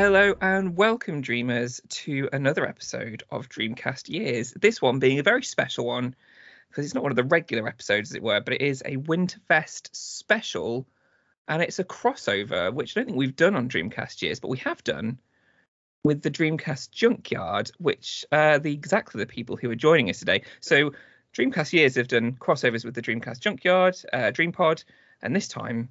Hello and welcome, Dreamers, to another episode of Dreamcast Years. This one being a very special one, because it's not one of the regular episodes, as it were, but it is a Winterfest special, and it's a crossover, which I don't think we've done on Dreamcast Years, but we have done with the Dreamcast Junkyard, which are exactly the people who are joining us today. So Dreamcast Years have done crossovers with the Dreamcast Junkyard, DreamPod, and this time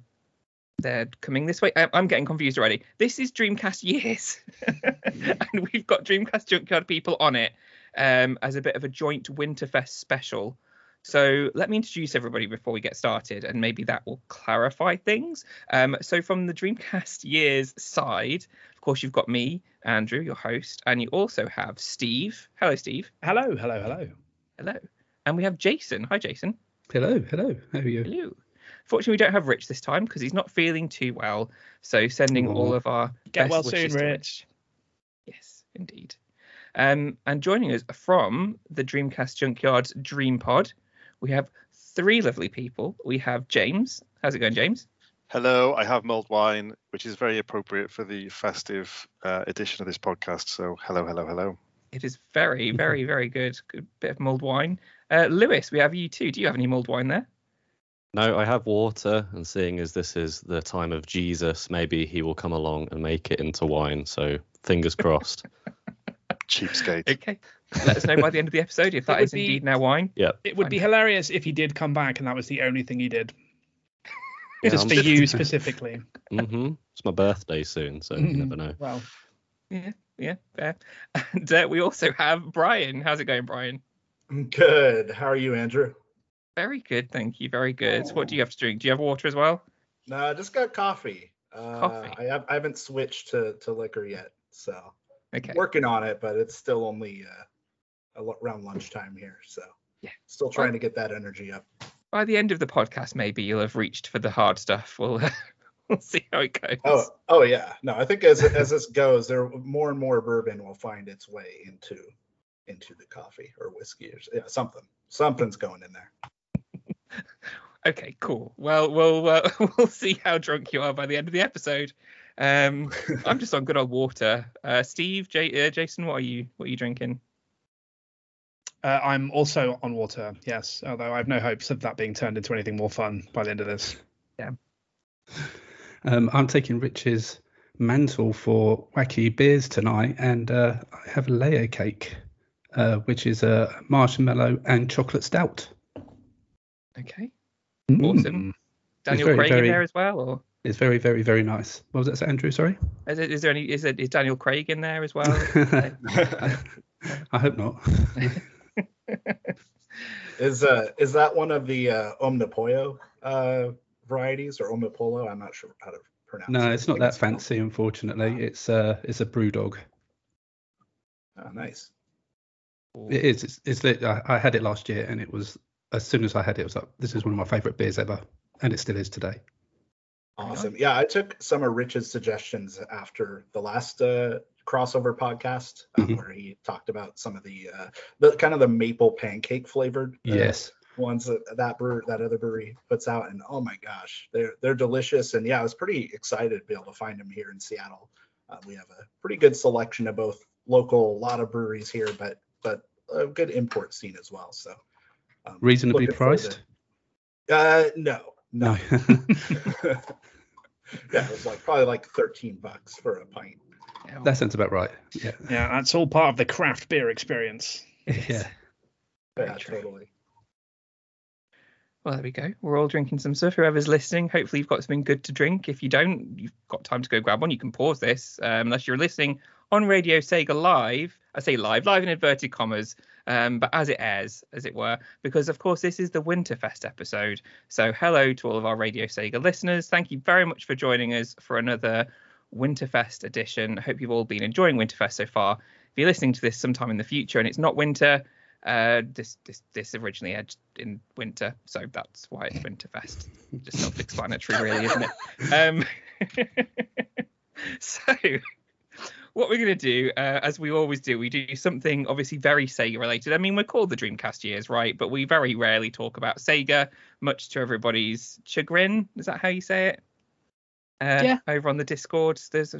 they're coming this way. I'm getting confused already. This is Dreamcast Years and we've got Dreamcast Junkyard people on it as a bit of a joint Winterfest special. So let me introduce everybody before we get started, and maybe that will clarify things. So from the Dreamcast Years side, of course, you've got me, Andrew, your host, and you also have Steve. Hello, Steve. Hello, hello, hello. Hello. And we have Jason. Hi, Jason. Hello, hello. How are you? Hello. Fortunately, we don't have Rich this time because he's not feeling too well. So sending all of our best wishes soon, to Rich. Yes, indeed. And joining us from the Dreamcast Junkyard's DreamPod, we have three lovely people. We have James. How's it going, James? Hello. I have mulled wine, which is very appropriate for the festive edition of this podcast. So hello, hello, hello. It is very, very, very good. Good bit of mulled wine. Lewis, we have you too. Do you have any mulled wine there? No, I have water, and seeing as this is the time of Jesus, maybe he will come along and make it into wine. So fingers crossed. Cheapskate. Okay. Let us know by the end of the episode if that is indeed now wine. Yeah. It would be hilarious if he did come back and that was the only thing he did. Yeah, just for you specifically. Mm-hmm. It's my birthday soon, so you never know. Well. Yeah, fair. And we also have Brian. How's it going, Brian? I'm good. How are you, Andrew? Very good, thank you. Very good. Oh. What do you have to drink? Do you have water as well? No, I just got coffee. Coffee. I haven't switched to liquor yet, so okay. I'm working on it, but it's still only around lunchtime here, so yeah, still trying to get that energy up. By the end of the podcast, maybe you'll have reached for the hard stuff. We'll see how it goes. Oh yeah. No, I think as this goes, there more and more bourbon will find its way into the coffee or whiskey or yeah, something. Something's going in there. Okay, cool. Well, we'll see how drunk you are by the end of the episode. I'm just on good old water. Steve, Jason, what are you drinking? I'm also on water, yes, although I have no hopes of that being turned into anything more fun by the end of this. Yeah. I'm taking Rich's mantle for wacky beers tonight, and I have a layer cake, which is a marshmallow and chocolate stout. Okay. Awesome. Daniel Craig in there as well, or? It's very, very, very nice. What was that, Andrew? Sorry. Is Daniel Craig in there as well? I hope not. Is that one of the Omnipollo varieties or Omnipollo? I'm not sure how to pronounce it. No, it's not that fancy, unfortunately. It's a brew dog. Oh, nice. It is. It's I had it last year, and it was. As soon as I had it, I was like, this is one of my favourite beers ever. And it still is today. Awesome. Yeah, I took some of Rich's suggestions after the last crossover podcast where he talked about some of the kind of the maple pancake flavoured ones that other brewery puts out. And oh my gosh, they're delicious. And yeah, I was pretty excited to be able to find them here in Seattle. We have a pretty good selection of both local, a lot of breweries here, but a good import scene as well. So. Reasonably priced? No. Yeah, it was probably $13 for a pint. That sounds about right. Yeah, that's all part of the craft beer experience. Yeah, totally. Well, there we go. We're all drinking some stuff. Whoever's listening, hopefully you've got something good to drink. If you don't, you've got time to go grab one. You can pause this unless you're listening on Radio Sega Live. I say live in inverted commas, but as it airs, as it were, because, of course, this is the Winterfest episode. So hello to all of our Radio Sega listeners. Thank you very much for joining us for another Winterfest edition. I hope you've all been enjoying Winterfest so far. If you're listening to this sometime in the future and it's not winter, this originally aired in winter, so that's why it's Winterfest. Just self-explanatory, really, isn't it? So... what we're going to do, as we always do, we do something obviously very Sega related. I mean, we're called the Dreamcast Years, right? But we very rarely talk about Sega, much to everybody's chagrin. Is that how you say it? over on the Discord. There's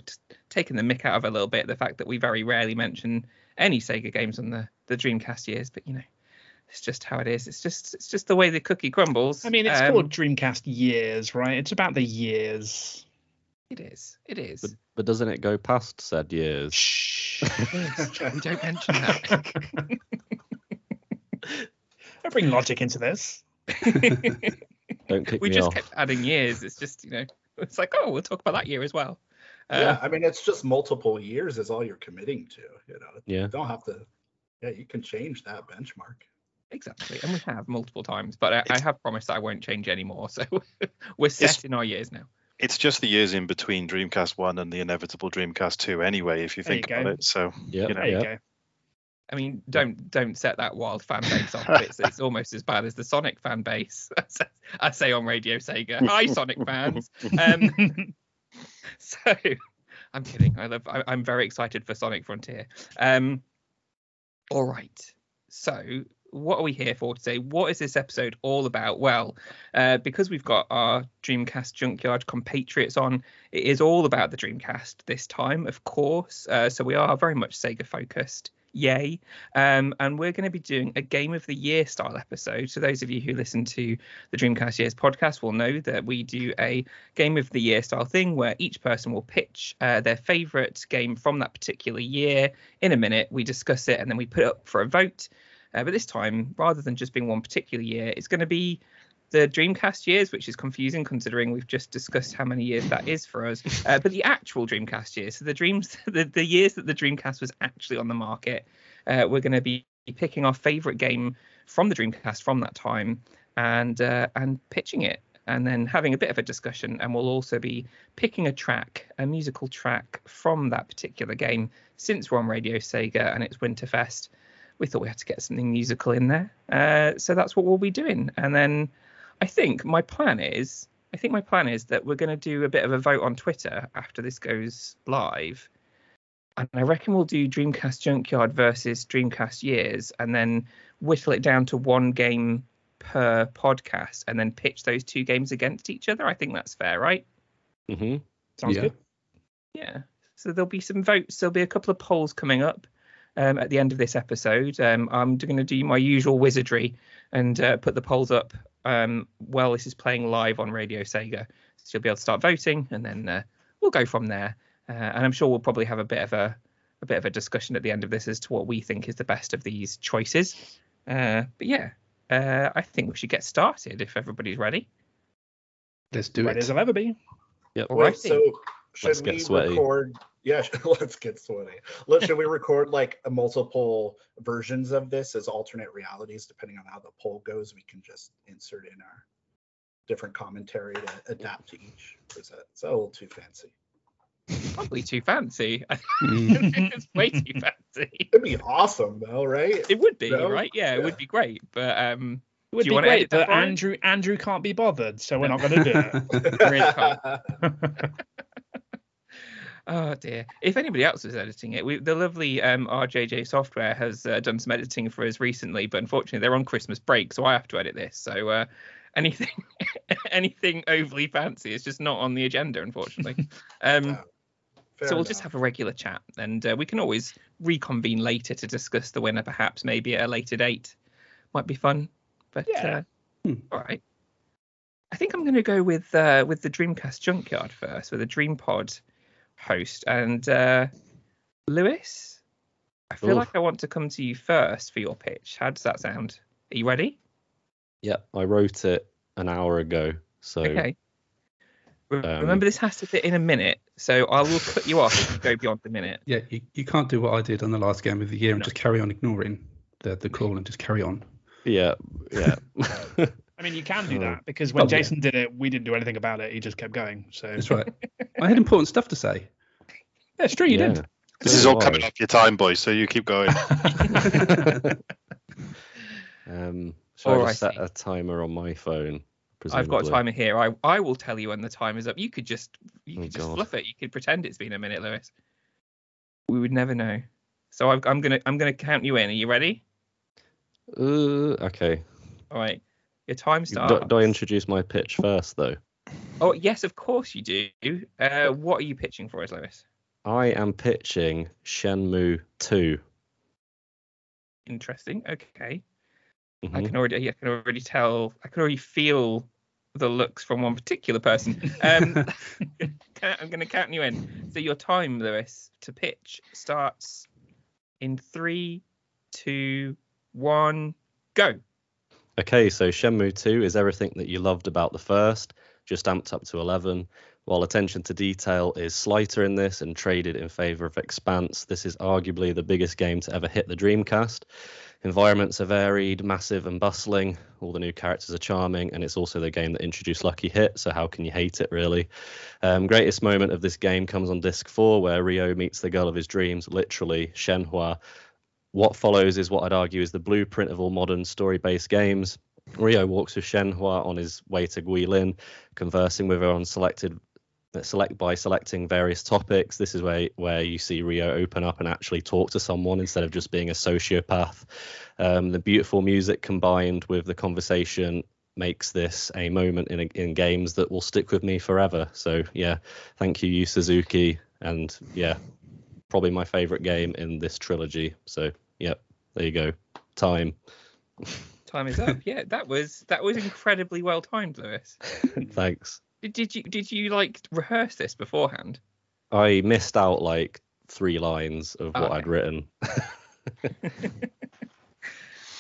taking the mick out of a little bit, the fact that we very rarely mention any Sega games on the Dreamcast years, but you know, it's just how it is. It's just the way the cookie crumbles. I mean, it's called Dreamcast years, right? It's about the years. It is. But doesn't it go past said years? Shh. We don't mention that. Don't bring logic into this. Don't kick me off. We just kept adding years. It's just, you know, it's like, oh, we'll talk about that year as well. Yeah, I mean, it's just multiple years is all you're committing to. You know, you don't have to. Yeah, you can change that benchmark. Exactly, and we have multiple times, but I have promised that I won't change anymore. So we're set in our years now. It's just the years in between Dreamcast 1 and the inevitable Dreamcast 2 anyway, if you think about it. So, you know. I mean, don't set that wild fan base off. It's almost as bad as the Sonic fan base. I say on Radio Sega, hi, Sonic fans. So I'm kidding. I'm very excited for Sonic Frontier. All right. So what are we here for today? What is this episode all about? Well, because we've got our Dreamcast Junkyard compatriots on, it is all about the Dreamcast this time, of course. So we are very much Sega focused. Yay. And we're going to be doing a Game of the Year style episode. So those of you who listen to the Dreamcast Years podcast will know that we do a Game of the Year style thing where each person will pitch their favourite game from that particular year in a minute. We discuss it and then we put it up for a vote. But this time, rather than just being one particular year, it's going to be the Dreamcast years, which is confusing considering we've just discussed how many years that is for us. But the actual Dreamcast years, so the years that the Dreamcast was actually on the market, we're going to be picking our favourite game from the Dreamcast from that time and pitching it and then having a bit of a discussion. And we'll also be picking a musical track from that particular game. Since we're on Radio Sega and it's Winterfest, we thought we had to get something musical in there. So that's what we'll be doing. And then I think my plan is that we're going to do a bit of a vote on Twitter after this goes live. And I reckon we'll do Dreamcast Junkyard versus Dreamcast Years and then whittle it down to one game per podcast and then pitch those two games against each other. I think that's fair, right? Mm-hmm. Sounds good. Yeah. So there'll be some votes. There'll be a couple of polls coming up. At the end of this episode, I'm going to do my usual wizardry and put the polls up while this is playing live on Radio Sega. So you'll be able to start voting, and then we'll go from there. And I'm sure we'll probably have a bit of a discussion at the end of this as to what we think is the best of these choices. But I think we should get started if everybody's ready. Let's do it. As I'll ever be. Yep. All right. So should we record? Yeah, let's get sweaty. Should we record like multiple versions of this as alternate realities? Depending on how the poll goes, we can just insert in our different commentary to adapt to each. Is that a little too fancy? Probably too fancy. It's way too fancy. It'd be awesome though, right? It would be, right? Yeah, it would be great. But it would be great, but Andrew can't be bothered, so we're not going to do it. Really can't. Oh dear! If anybody else was editing it, the lovely RJJ Software has done some editing for us recently, but unfortunately they're on Christmas break, so I have to edit this. So anything overly fancy is just not on the agenda, unfortunately. So we'll just have a regular chat, and we can always reconvene later to discuss the winner, perhaps maybe at a later date. Might be fun, but all right. I think I'm going to go with the Dreamcast Junkyard first, with the DreamPod host, and Lewis, I feel like I want to come to you first for your pitch. How does that sound? Are you ready? Yeah, I wrote it an hour ago, so okay. Remember, this has to fit in a minute, so I will cut you off if you go beyond the minute. Yeah, you can't do what I did on the last Game of the Year and just carry on ignoring the call and just carry on. Yeah. I mean, you can do that because when Jason did it, we didn't do anything about it. He just kept going. So that's right. I had important stuff to say. That's true. You did. This is all coming off your time, boys. So you keep going. So I set a timer on my phone. Presumably. I've got a timer here. I will tell you when the time is up. You could just you could just fluff it. You could pretend it's been a minute, Lewis. We would never know. So I'm gonna count you in. Are you ready? Okay. All right. Your time starts. Do I introduce my pitch first, though? Oh, yes, of course you do. What are you pitching for us, Lewis? I am pitching Shenmue 2. Interesting. Okay. Mm-hmm. I can already tell. I can already feel the looks from one particular person. I'm going to count you in. So your time, Lewis, to pitch starts in 3, 2, 1, go. Okay, so Shenmue 2 is everything that you loved about the first, just amped up to 11. While attention to detail is slighter in this and traded in favour of expanse, this is arguably the biggest game to ever hit the Dreamcast. Environments are varied, massive and bustling, all the new characters are charming, and it's also the game that introduced Lucky Hit, so how can you hate it, really? Greatest moment of this game comes on disc 4, where Ryo meets the girl of his dreams, literally, Shenhua. What follows is what I'd argue is the blueprint of all modern story-based games. Ryo walks with Shenhua on his way to Guilin, conversing with her on selecting various topics. This is where you see Ryo open up and actually talk to someone instead of just being a sociopath. The beautiful music combined with the conversation makes this a moment in games that will stick with me forever. So yeah, thank you, Yu Suzuki, and yeah, probably my favorite game in this trilogy. So yep, there you go. Time is up. Yeah, that was incredibly well timed, Lewis. Thanks. Did you like rehearse this beforehand? I missed out like 3 lines of what I'd written.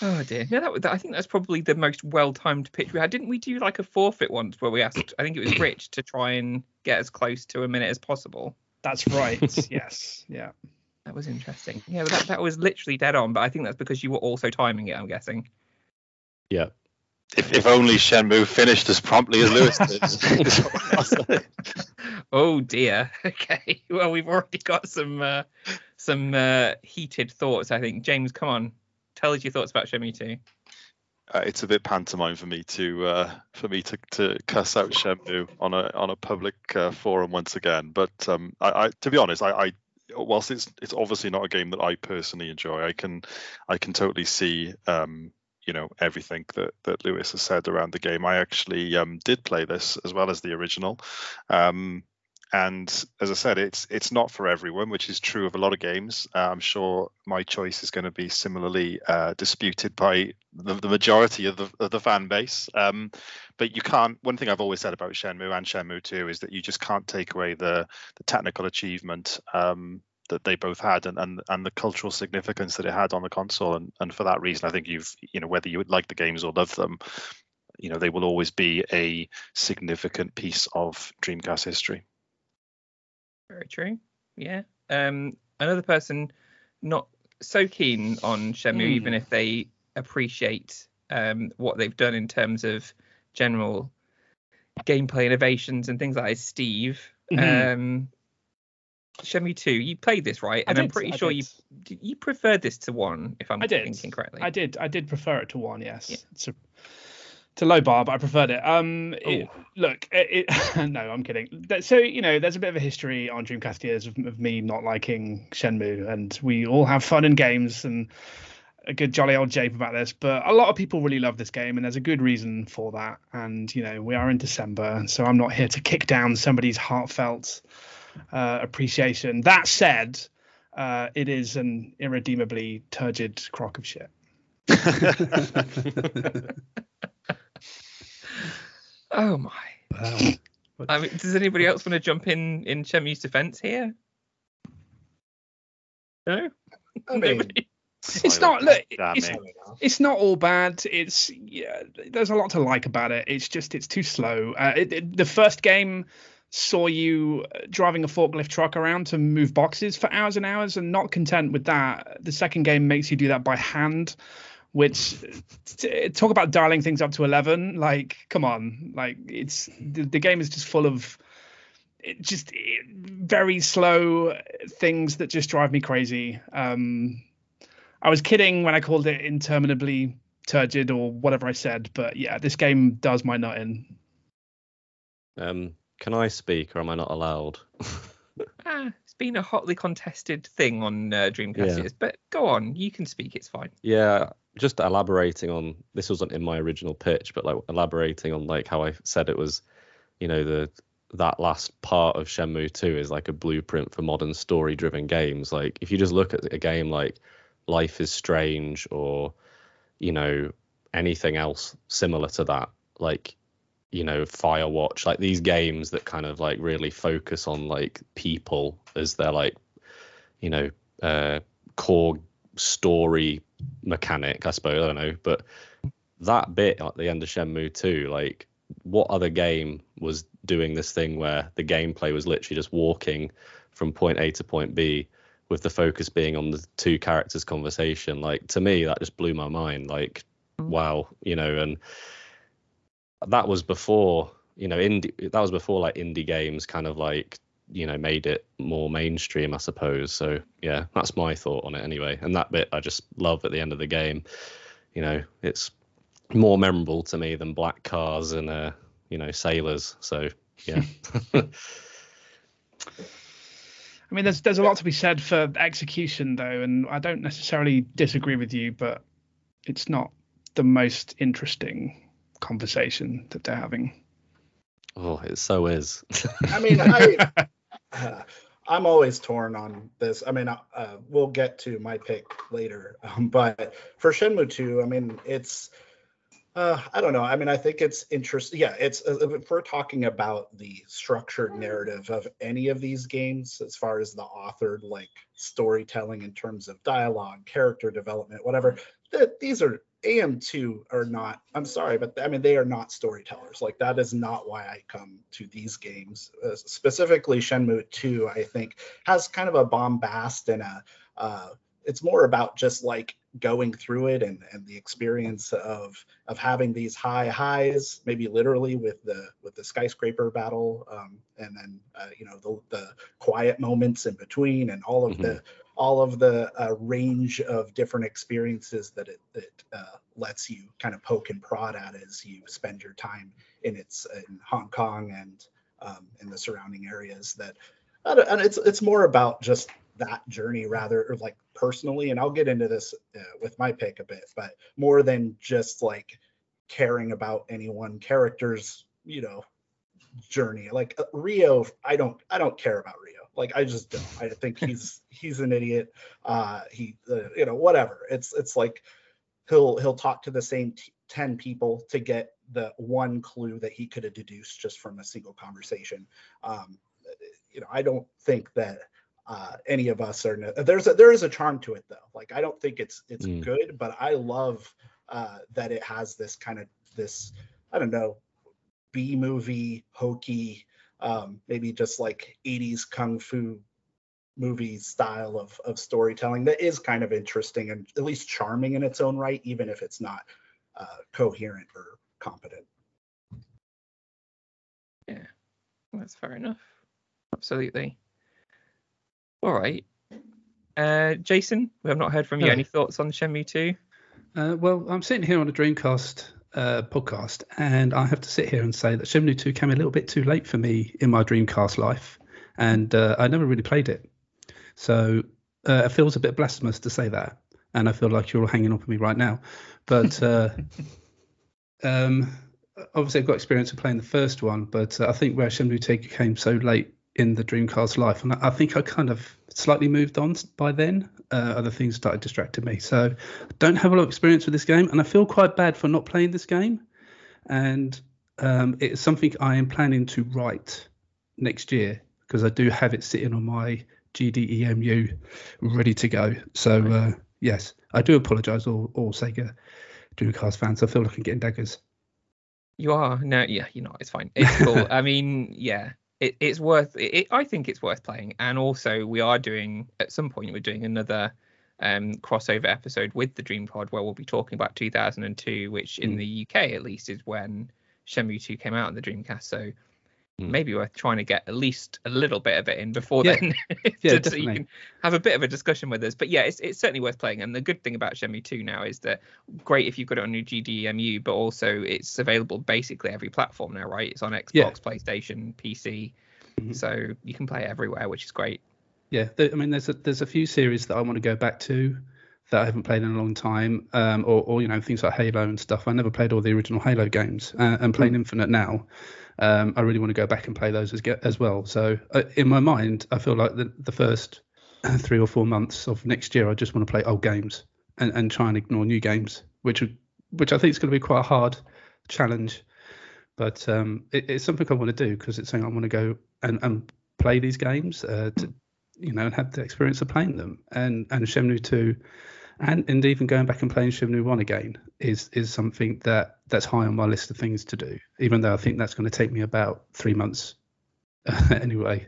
Oh dear. No, I think that's probably the most well timed pitch we had. Didn't we do like a forfeit once where we asked, I think it was Rich, to try and get as close to a minute as possible? That's right. Yes. Yeah. That was interesting. Yeah, but that was literally dead on, but I think that's because you were also timing it, I'm guessing. Yeah. If only Shenmue finished as promptly as Lewis did. Oh dear. Okay. Well, we've already got some heated thoughts, I think. James, come on. Tell us your thoughts about Shenmue 2. It's a bit pantomime for me to cuss out Shenmue on a public forum once again. But I to be honest, I whilst it's obviously not a game that I personally enjoy, I can totally see everything that Lewis has said around the game. I actually did play this as well as the original. And as I said, it's not for everyone, which is true of a lot of games. I'm sure my choice is going to be similarly disputed by the majority of the fan base. But you can't. One thing I've always said about Shenmue and Shenmue 2 is that you just can't take away the technical achievement that they both had and the cultural significance that it had on the console. And for that reason, I think whether you would like the games or love them, they will always be a significant piece of Dreamcast history. Very true. Yeah. Another person not so keen on Shenmue, even if they appreciate what they've done in terms of general gameplay innovations and things like that, is Steve. Shenmue 2, you played this, right? And I'm pretty sure you preferred this to 1, if I'm thinking correctly. I did prefer it to 1, yes. Yeah. It's a low bar, but I preferred it. No, I'm kidding. So, there's a bit of a history on Dreamcast Years of me not liking Shenmue, and we all have fun in games and a good jolly old jape about this, but a lot of people really love this game, and there's a good reason for that. And, we are in December, so I'm not here to kick down somebody's heartfelt appreciation. That said, it is an irredeemably turgid crock of shit. Oh my! Wow. I mean, does anybody else want to jump in Shenmue's defense here? No. I mean, it's not. Look, it's not all bad. It's there's a lot to like about it. It's just it's too slow. The first game saw you driving a forklift truck around to move boxes for hours and hours, and not content with that, the second game makes you do that by hand. Which talk about dialing things up to 11. Like, come on, like it's the game is just full of very slow things that just drive me crazy. I was kidding when I called it interminably turgid or whatever I said, but yeah, this game does my nut in. Can I speak, or am I not allowed? Been a hotly contested thing on Dreamcast Years, but go on, you can speak, it's fine. Yeah, just elaborating on, this wasn't in my original pitch, but like elaborating on like how I said it was you know, that last part of Shenmue 2 is like a blueprint for modern story-driven games. Like, if you just look at a game like Life is Strange or, you know, anything else similar to that, like, you know, Firewatch, like these games that kind of like really focus on like people as their like, you know, core story mechanic, I suppose, I don't know. But that bit at the end of Shenmue 2, like, what other game was doing this thing where the gameplay was literally just walking from point A to point B with the focus being on the two characters' conversation? Like, to me, that just blew my mind. Like, wow, you know. And that was before, you know, indie games kind of like, you know, made it more mainstream, I suppose. So yeah, that's my thought on it anyway. And that bit I just love at the end of the game. You know, it's more memorable to me than black cars and you know, sailors. So yeah. I mean, there's a lot to be said for execution though, and I don't necessarily disagree with you, but it's not the most interesting conversation that they're having. Oh, it so is. I mean, I'm always torn on this. I mean, we'll get to my pick later. But for Shenmue 2, I mean, it's, I don't know. I mean, I think it's interesting. Yeah, it's, if we're talking about the structured narrative of any of these games, as far as the authored, like, storytelling in terms of dialogue, character development, whatever, these are, AM2 are not, I'm sorry, but I mean, they are not storytellers. Like, that is not why I come to these games. Specifically, Shenmue 2, I think, has kind of a bombast and a, it's more about just like going through it and the experience of having these high highs, maybe literally with the skyscraper battle, and then you know, the quiet moments in between, and all of the range of different experiences that it lets you kind of poke and prod at as you spend your time in Hong Kong and in the surrounding areas. That, and it's more about just that journey rather, or like personally, and I'll get into this with my pick a bit, but more than just like caring about any one character's, you know, journey. Like Rio, I don't care about Rio. Like, I just don't. I think he's an idiot. You know, whatever. It's like he'll talk to the same 10 people to get the one clue that he could have deduced just from a single conversation. You know, I don't think that any of us are. There is a charm to it though. Like, I don't think it's good, but I love that it has this kind of this, I don't know, B movie hokey. Maybe just like 80s kung fu movie style of storytelling that is kind of interesting and at least charming in its own right, even if it's not coherent or competent. Yeah, well, that's fair enough. Absolutely. All right. Jason, we have not heard from you. Any thoughts on Shenmue 2? Well, I'm sitting here on a Dreamcast podcast, and I have to sit here and say that Shenmue 2 came a little bit too late for me in my Dreamcast life, and I never really played it, so it feels a bit blasphemous to say that, and I feel like you're all hanging on for me right now, but obviously I've got experience of playing the first one, but I think where Shenmue 2 came so late in the Dreamcast life, and I think I kind of slightly moved on by then. Other things started distracting me, so I don't have a lot of experience with this game, and I feel quite bad for not playing this game, and it's something I am planning to write next year, because I do have it sitting on my GDEMU ready to go. So yes, I do apologize, all Sega Dreamcast fans. I feel like I'm getting daggers. You are? No, yeah, you're not, it's fine, it's cool. I mean, yeah, it's worth it. I think it's worth playing, and also we are doing, at some point we're doing another crossover episode with the DreamPod where we'll be talking about 2002, which in the UK at least is when Shenmue 2 came out on the Dreamcast. So maybe worth trying to get at least a little bit of it in before then, so you can have a bit of a discussion with us. But yeah, it's certainly worth playing, and the good thing about Shenmue 2 now is that, great if you've got it on your GDEMU, but also it's available basically every platform now, right? It's on Xbox, PlayStation, PC, so you can play it everywhere, which is great. Yeah, I mean, there's a few series that I want to go back to that I haven't played in a long time, or you know, things like Halo and stuff. I never played all the original Halo games, and playing Infinite now, I really want to go back and play those as well. So in my mind, I feel like the first 3 or 4 months of next year, I just want to play old games and try and ignore new games, which I think is going to be quite a hard challenge. But it's something I want to do, because it's saying I want to go and play these games, to, you know, and have the experience of playing them. And Shenmue 2, and even going back and playing Shenmue 1 again is something that's high on my list of things to do, even though I think that's going to take me about 3 months anyway.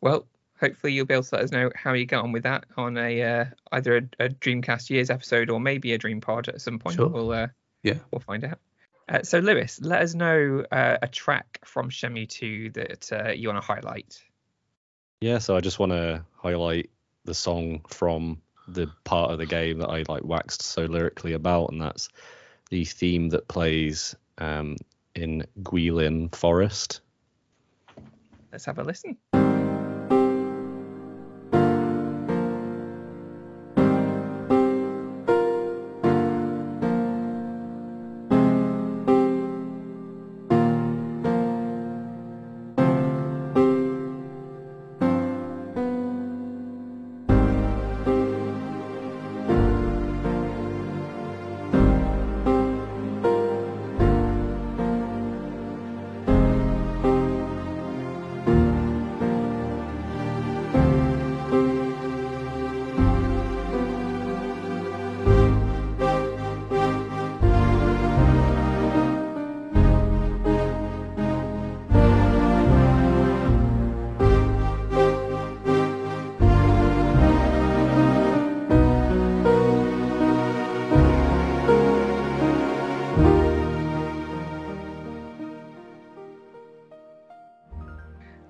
Well, hopefully you'll be able to let us know how you get on with that on a either a Dreamcast Years episode or maybe a DreamPod at some point. Sure. We'll find out. So Lewis, let us know a track from Shenmue 2 that you want to highlight. Yeah, so I just want to highlight the song from the part of the game that I like waxed so lyrically about, and that's the theme that plays in Guilin Forest. Let's have a listen.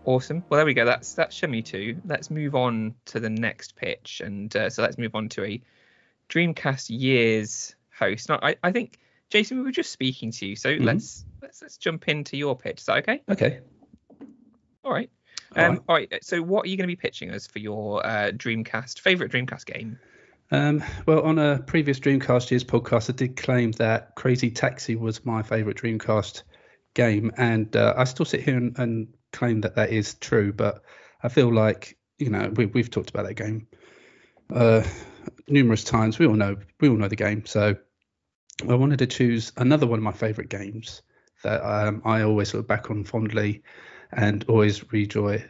Awesome. Well, there we go. That's Shenmue 2. Let's move on to the next pitch, and so let's move on to a Dreamcast Years host. Now, I think Jason, we were just speaking to you, so let's jump into your pitch. Is that okay? Okay. All right. All right. So, what are you going to be pitching us for your favorite Dreamcast game? Well, on a previous Dreamcast Years podcast, I did claim that Crazy Taxi was my favorite Dreamcast game, and I still sit here and claim that is true, but I feel like, you know, we've talked about that game numerous times. We all know the game, so I wanted to choose another one of my favorite games that I always look back on fondly and always rejoy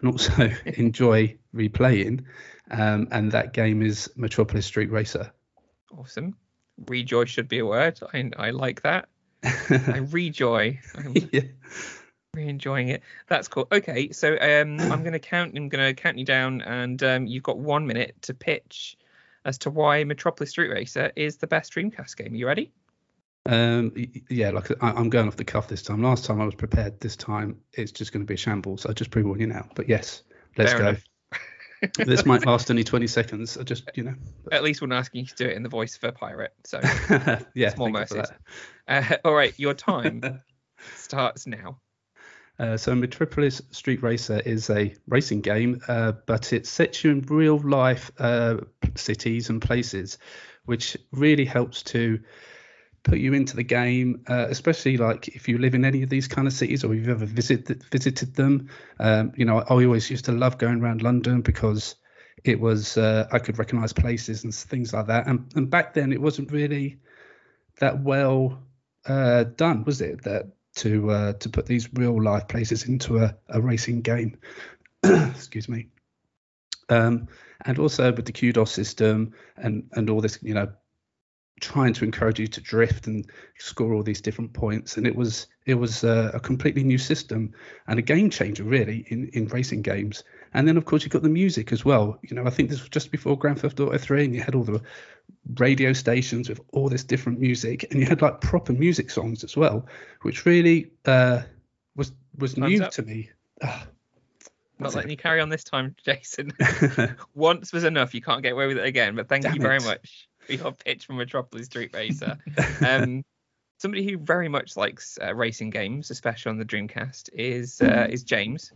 and also enjoy replaying, and that game is Metropolis Street Racer. Awesome. Rejoy should be a word. I like that. I rejoy. Yeah. Enjoying it. That's cool. Okay, so I'm gonna count you down, and you've got 1 minute to pitch as to why Metropolis Street Racer is the best Dreamcast game. Are you ready? Yeah, like I'm going off the cuff this time. Last time I was prepared. This time it's just going to be a shambles. I just pre-warn you now. But yes, let's go. This might last only 20 seconds. I just, you know. At least we're not asking you to do it in the voice of a pirate. So yeah, small mercies. All right, your time starts now. So Metropolis Street Racer is a racing game, but it sets you in real life cities and places, which really helps to put you into the game, especially like if you live in any of these kind of cities or you've ever visited them. You know, I always used to love going around London because it was I could recognise places and things like that. And back then it wasn't really that well done, was it? That to put these real life places into a racing game. Excuse me. And also with the QDOS system and all this, you know, trying to encourage you to drift and score all these different points. And it was a completely new system and a game changer really in racing games. And then of course you've got the music as well. You know, I think this was just before Grand Theft Auto 3, and you had all the radio stations with all this different music, and you had like proper music songs as well, which really was new to me. Not letting you carry on this time, Jason. Once was enough. You can't get away with it again. But thank you very much for your pitch from Metropolis Street Racer. Somebody who very much likes racing games, especially on the Dreamcast, is James.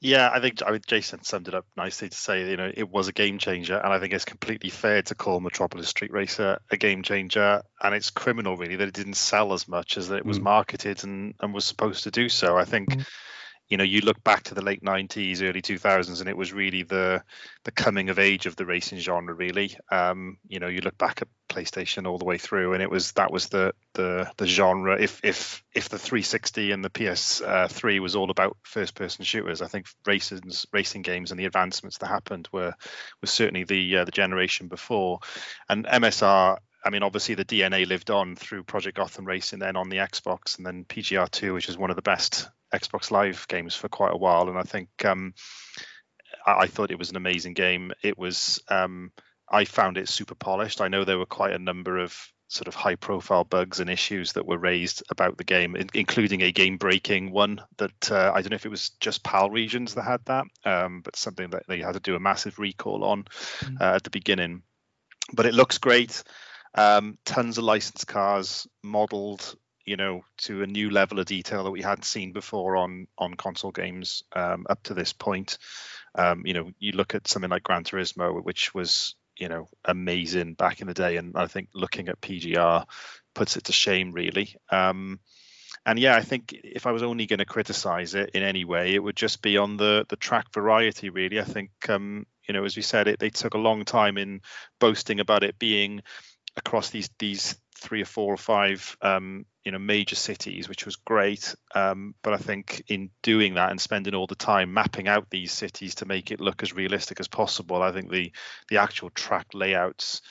Yeah, I think Jason summed it up nicely to say, you know, it was a game changer, and I think it's completely fair to call Metropolis Street Racer a game changer, and it's criminal really that it didn't sell as much as that it was marketed and was supposed to do so. I think, you know, you look back to the late 90s, early 2000s, and it was really the coming of age of the racing genre, really. You know, you look back at PlayStation all the way through, and that was the genre. If the 360 and the PS3 was all about first-person shooters, I think racing games and the advancements that happened was certainly the generation before. And MSR, I mean, obviously the DNA lived on through Project Gotham Racing, then on the Xbox, and then PGR2, which is one of the best Xbox Live games for quite a while. And I think I thought it was an amazing game. It was I found it super polished. I know there were quite a number of sort of high profile bugs and issues that were raised about the game, including a game breaking one that I don't know if it was just PAL regions that had that, but something that they had to do a massive recall on at the beginning. But it looks great. Tons of licensed cars modeled, you know, to a new level of detail that we hadn't seen before on console games up to this point. You know, you look at something like Gran Turismo, which was, you know, amazing back in the day. And I think looking at PGR puts it to shame, really. And yeah, I think if I was only going to criticize it in any way, it would just be on the track variety, really. I think, you know, as we said, they took a long time in boasting about it being across these 3 or 4 or 5 you know, major cities, which was great. But I think in doing that and spending all the time mapping out these cities to make it look as realistic as possible, I think the actual track layouts,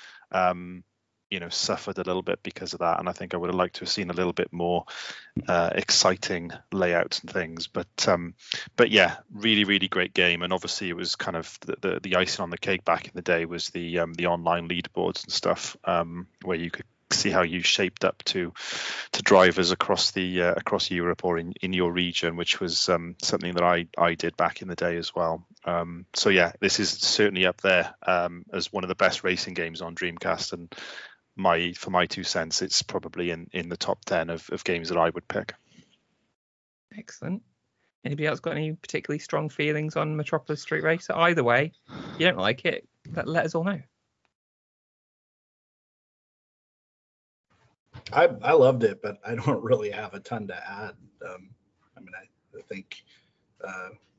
you know, suffered a little bit because of that. And I think I would have liked to have seen a little bit more exciting layouts and things. But yeah, really, really great game. And obviously it was kind of the icing on the cake back in the day was the online leaderboards and stuff, where you could see how you shaped up to drivers across Europe or in your region, which was something that I did back in the day as well. So yeah, this is certainly up there as one of the best racing games on Dreamcast, and for my 2 cents, it's probably in the top 10 of games that I would pick. Excellent. Anybody else got any particularly strong feelings on Metropolis Street Racer? Either way, if you don't like it, let us all know. I loved it, but I don't really have a ton to add. I mean, I think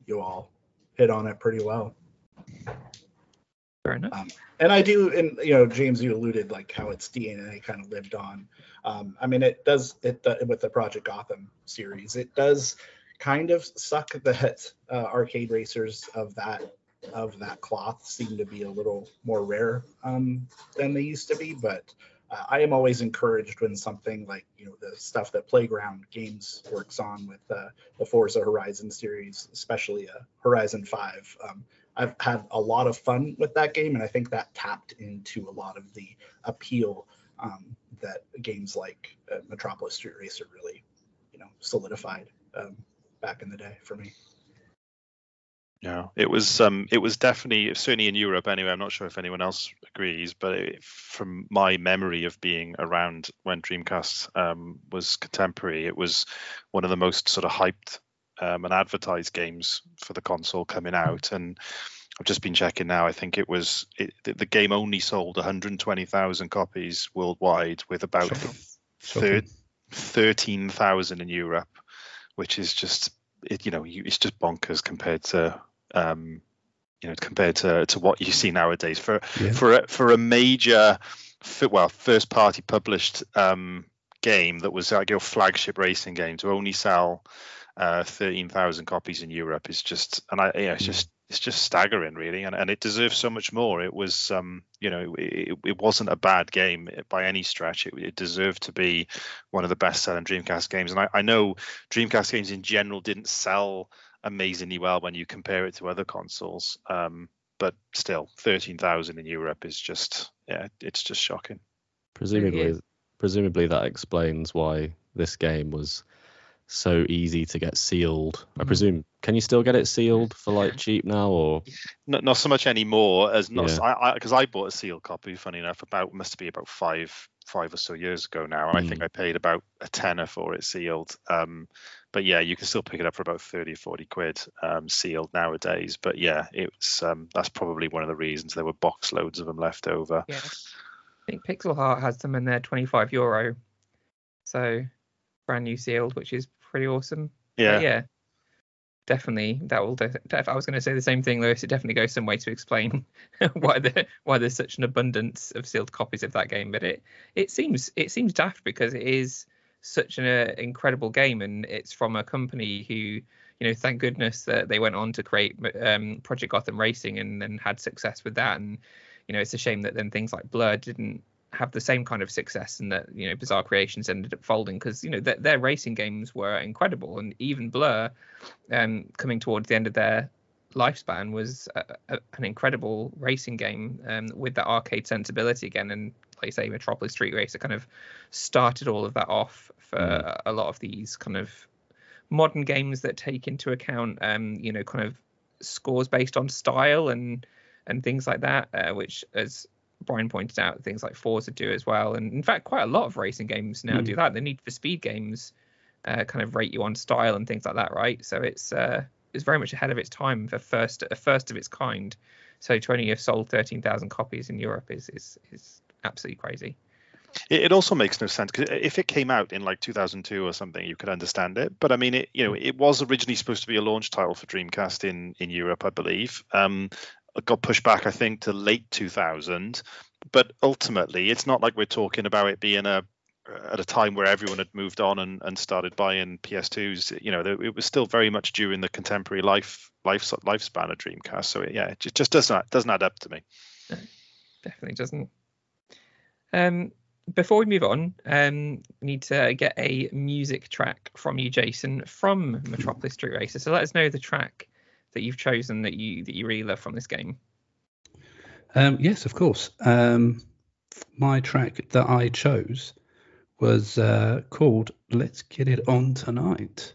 you all hit on it pretty well. Fair enough. And I do, and you know, James, you alluded like how its DNA kind of lived on. I mean, with the Project Gotham series, it does kind of suck that arcade racers of that cloth seem to be a little more rare than they used to be, but. I am always encouraged when something like, you know, the stuff that Playground Games works on with the Forza Horizon series, especially Horizon 5. I've had a lot of fun with that game, and I think that tapped into a lot of the appeal that games like Metropolis Street Racer really, you know, solidified back in the day for me. Yeah, it was definitely, certainly in Europe anyway, I'm not sure if anyone else agrees, but from my memory of being around when Dreamcast was contemporary, it was one of the most sort of hyped and advertised games for the console coming out. And I've just been checking now, I think the game only sold 120,000 copies worldwide, with about 13,000 in Europe, which is just, you know, it's just bonkers compared to you know, compared to what you see nowadays for a major, well, first party published game that was like your flagship racing game to only sell 13,000 copies in Europe is just, and it's just staggering, really, and it deserves so much more. It was, you know, it wasn't a bad game by any stretch. It deserved to be one of the best-selling Dreamcast games. And I know Dreamcast games in general didn't sell amazingly well when you compare it to other consoles, but still, 13,000 in Europe is just, yeah, it's just shocking. Presumably that explains why this game was so easy to get sealed. I presume, can you still get it sealed for like cheap now, or not so much anymore as not? Because I bought a sealed copy, funny enough, about 5 or so years ago now, and I think I paid about a tenner for it sealed. But yeah, you can still pick it up for about 30-40 quid sealed nowadays. But yeah, it's that's probably one of the reasons there were box loads of them left over. Yeah. I think Pixel Heart has them in their €25, so brand new sealed, which is pretty awesome. Yeah, but yeah, definitely that will. I was going to say the same thing, Lewis. It definitely goes some way to explain why there's such an abundance of sealed copies of that game. But it seems daft because it is such an incredible game, and it's from a company who, thank goodness that they went on to create Project Gotham Racing and had success with that. And it's a shame that then things like Blur didn't have the same kind of success, and that Bizarre Creations ended up folding, because their racing games were incredible, and even Blur, coming towards the end of their lifespan, was an incredible racing game with that arcade sensibility again. And like you say, Metropolis Street Racer kind of started all of that off for a lot of these kind of modern games that take into account kind of scores based on style and things like that, which, as Brian pointed out, things like Forza do as well, and in fact quite a lot of racing games now do that. The Need for Speed games kind of rate you on style and things like that, right? So it's very much ahead of its time for a first of its kind. So to only have sold 13,000 copies in Europe is absolutely crazy. It also makes no sense, because if it came out in like 2002 or something, you could understand it. But I mean, it was originally supposed to be a launch title for Dreamcast in Europe, I believe. It got pushed back, I think, to late 2000. But ultimately, it's not like we're talking about it being at a time where everyone had moved on and started buying PS2s. It was still very much during the contemporary lifespan of Dreamcast. So it just doesn't add up to me. No, definitely doesn't. Before we move on, need to get a music track from you, Jason, from Metropolis Street Racer. So let us know the track that you've chosen that you really love from this game. Yes, of course. My track that I chose was called "Let's Get It On Tonight,"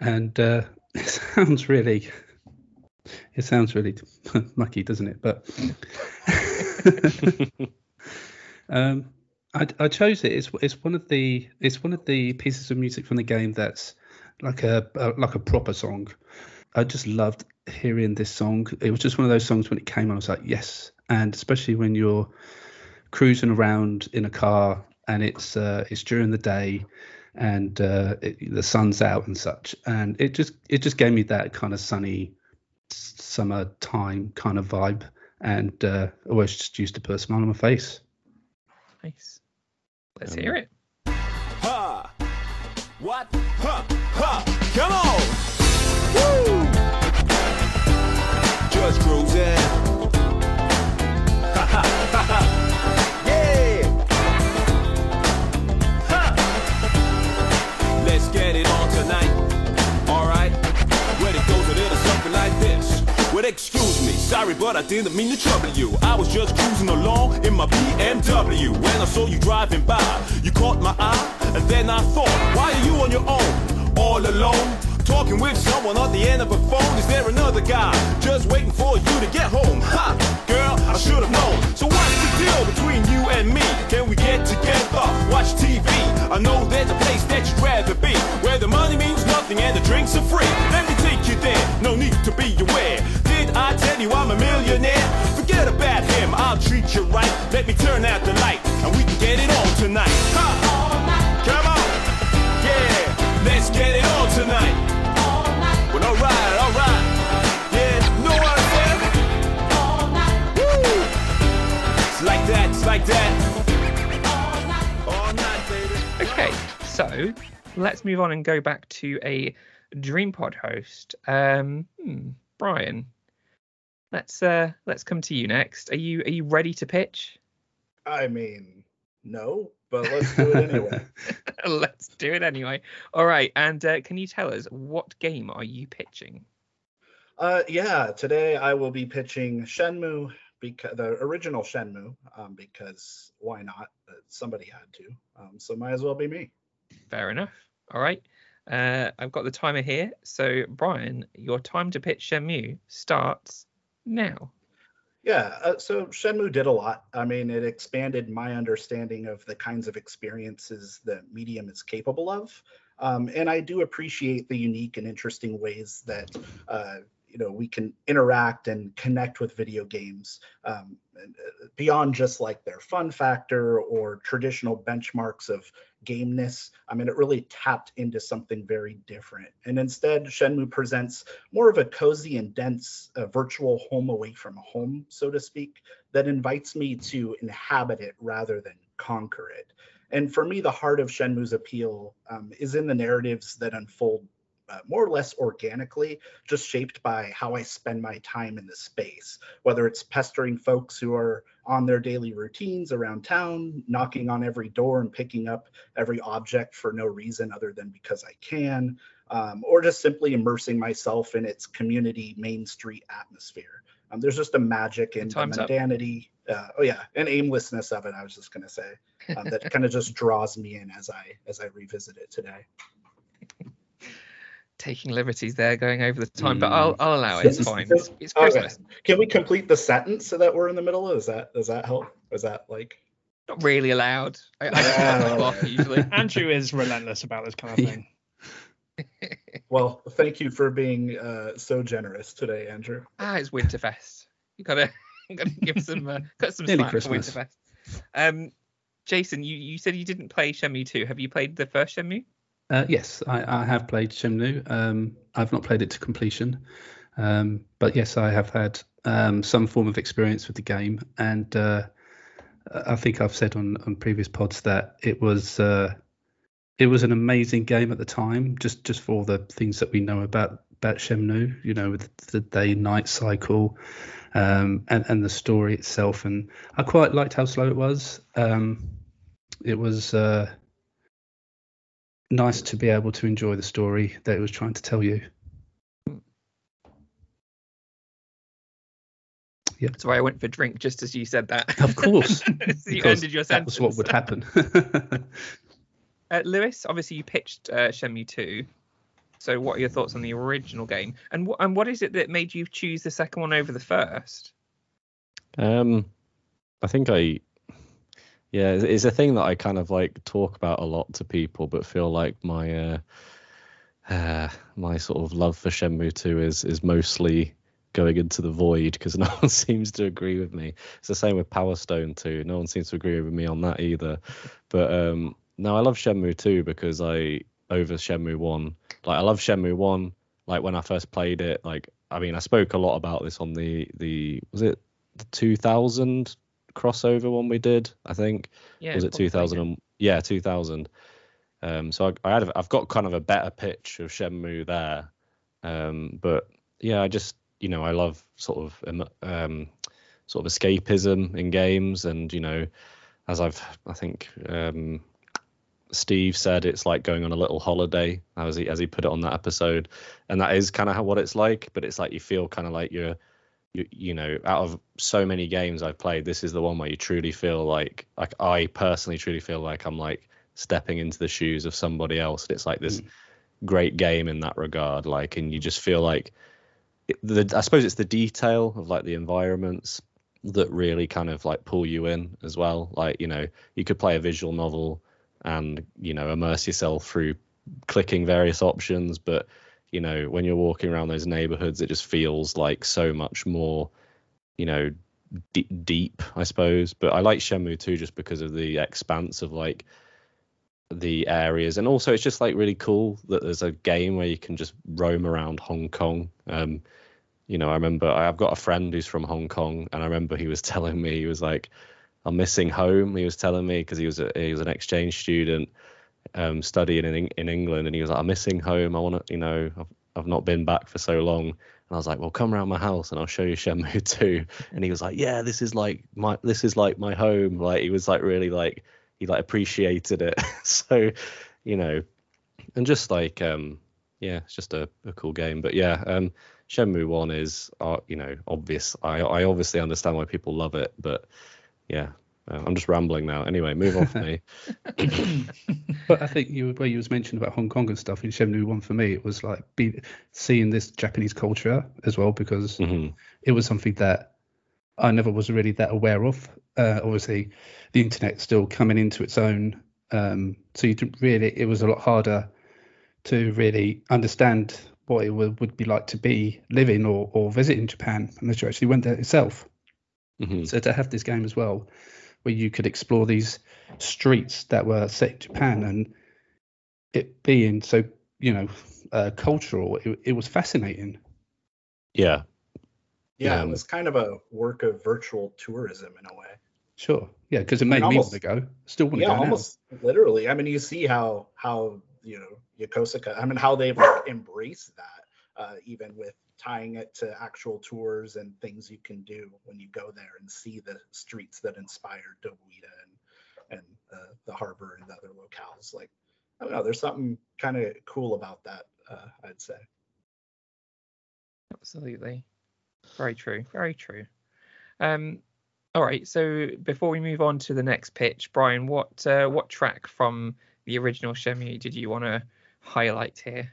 and it sounds really mucky, doesn't it? But I chose it. It's one of the pieces of music from the game that's like a proper song. I just loved hearing this song. It was just one of those songs when it came on, I was like, yes. And especially when you're cruising around in a car and it's during the day and the sun's out and such. And it just gave me that kind of sunny summertime kind of vibe. And I always just used to put a smile on my face. Nice. Let's hear it. Ha! What? Ha! Ha! Come on! Woo! Just cruising. Ha ha ha ha. Yeah. Ha. Let's get it on tonight. Alright. When it goes a little something like this. Well, excuse me, sorry, but I didn't mean to trouble you. I was just cruising along in my BMW when I saw you driving by. You caught my eye, and then I thought, why are you on your own? All alone? Talking with someone at the end of a phone. Is there another guy just waiting for you to get home? Ha! Girl, I should have known. So what's the deal between you and me? Can we get together, watch TV? I know there's a place that you'd rather be, where the money means nothing and the drinks are free. Let me take you there, no need to be aware. Did I tell you I'm a millionaire? Forget about him, I'll treat you right. Let me turn out the light and we can get it on tonight. Ha! All night. Come on! Yeah! Let's get it on tonight! Well, all right, yeah, know what I'm saying? All night. Woo! It's like that, all night, baby. Okay, so let's move on and go back to a DreamPod host. Brian, let's come to you next. Are you ready to pitch? I mean, no. But let's do it anyway. Let's do it anyway. All right. And can you tell us, what game are you pitching? Today I will be pitching Shenmue, the original Shenmue, because why not? Somebody had to. So might as well be me. Fair enough. All right. I've got the timer here. So, Brian, your time to pitch Shenmue starts now. Yeah, so Shenmue did a lot. I mean, it expanded my understanding of the kinds of experiences the medium is capable of. And I do appreciate the unique and interesting ways that, we can interact and connect with video games beyond just like their fun factor or traditional benchmarks of gameness. I mean, it really tapped into something very different. And instead, Shenmue presents more of a cozy and dense virtual home away from home, so to speak, that invites me to inhabit it rather than conquer it. And for me, the heart of Shenmue's appeal is in the narratives that unfold more or less organically, just shaped by how I spend my time in the space, whether it's pestering folks who are on their daily routines around town, knocking on every door and picking up every object for no reason other than because I can, or just simply immersing myself in its community Main Street atmosphere. There's just a magic and mundanity, and aimlessness of it, I was just going to say, that kind of just draws me in as I revisit it today. Taking liberties there, going over the time, but I'll allow it. It's fine. It's Christmas. Okay. Can we complete the sentence so that we're in the middle? Does that help? Is that like not really allowed? I don't off usually. Andrew is relentless about this kind of thing. Well, thank you for being so generous today, Andrew. It's Winterfest. You gotta give some cut some slack for Winterfest. Jason, you said you didn't play Shenmue 2. Have you played the first Shenmue? Yes, I have played Shenmue. I've not played it to completion, but yes, I have had some form of experience with the game, and I think I've said on previous pods that it was an amazing game at the time, just for all the things that we know about Shenmue, with the day-night cycle, and the story itself. And I quite liked how slow it was. It was. Nice to be able to enjoy the story that it was trying to tell you. Yeah. That's why I went for drink just as you said that. Of course. So you ended your sentence. That was what would happen. Lewis, obviously you pitched Shenmue 2. So what are your thoughts on the original game? And what is it that made you choose the second one over the first? Yeah, it's a thing that I kind of like talk about a lot to people, but feel like my my sort of love for Shenmue 2 is mostly going into the void because no one seems to agree with me. It's the same with Power Stone 2. No one seems to agree with me on that either. But no, I love Shenmue 2 because over Shenmue 1. Like I love Shenmue 1. Like when I first played it, I spoke a lot about this on the 2000 crossover one we did, I think. Yeah, was it 2000? Yeah, 2000. So I've got kind of a better pitch of Shenmue there, but yeah, I just I love sort of escapism in games, and as I think Steve said, it's like going on a little holiday, as he put it on that episode, and that is kind of what it's like. But it's like you feel kind of like you're. Out of so many games I've played, this is the one where you truly feel like I personally truly feel like I'm like stepping into the shoes of somebody else. It's like this great game in that regard. And you just feel like I suppose it's the detail of like the environments that really kind of like pull you in as well. You could play a visual novel and, immerse yourself through clicking various options, but when you're walking around those neighborhoods, it just feels like so much more, deep, I suppose. But I like Shenmue 2 just because of the expanse of like the areas. And also it's just like really cool that there's a game where you can just roam around Hong Kong. I remember I've got a friend who's from Hong Kong, and I remember he was telling me, he was like, I'm missing home. He was telling me because he was an exchange student. Studying in England, and he was like, I'm missing home, I want to I've not been back for so long. And I was like, well, come around my house and I'll show you Shenmue 2. And he was like, yeah, this is like my home. Like he was like really like he like appreciated it. So and just like it's just a cool game. But yeah, Shenmue 1 is obvious. I obviously understand why people love it, but yeah, I'm just rambling now. Anyway, move off me. But I think where you was mentioned about Hong Kong and stuff in Shenmue 1, for me, it was like seeing this Japanese culture as well, because it was something that I never was really that aware of. Obviously, the internet still coming into its own. So you didn't really, it was a lot harder to really understand what it would be like to be living or visiting Japan unless you actually went there itself. So to have this game as well, where you could explore these streets that were set in Japan, and it being so, you know, cultural, it was fascinating. Yeah, it was kind of a work of virtual tourism in a way. Sure, yeah, because it made me want to go. Still want to go now. Yeah, almost literally. I mean, you see how you know, Yokosuka, I mean, how they've like, embraced that, even with tying it to actual tours and things you can do when you go there and see the streets that inspired Dowita and the harbor and the other locales. Like, I don't know, there's something kind of cool about that, I'd say. Absolutely. Very true. All right, so before we move on to the next pitch, Brian, what track from the original Shenmue did you want to highlight here?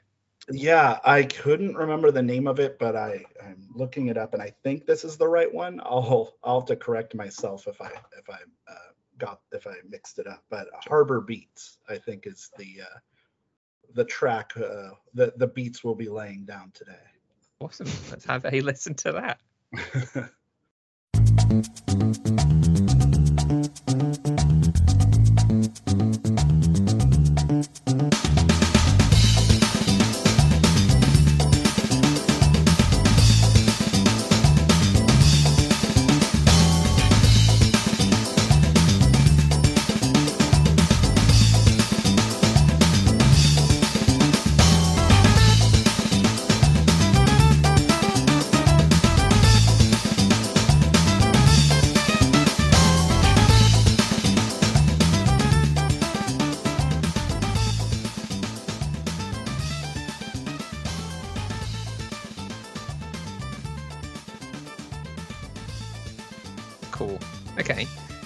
Yeah, I couldn't remember the name of it, but I'm looking it up, and I think this is the right one. I'll have to correct myself if I mixed it up. But Harbor Beats, I think, is the track that the beats will be laying down today. Awesome! Let's have a listen to that.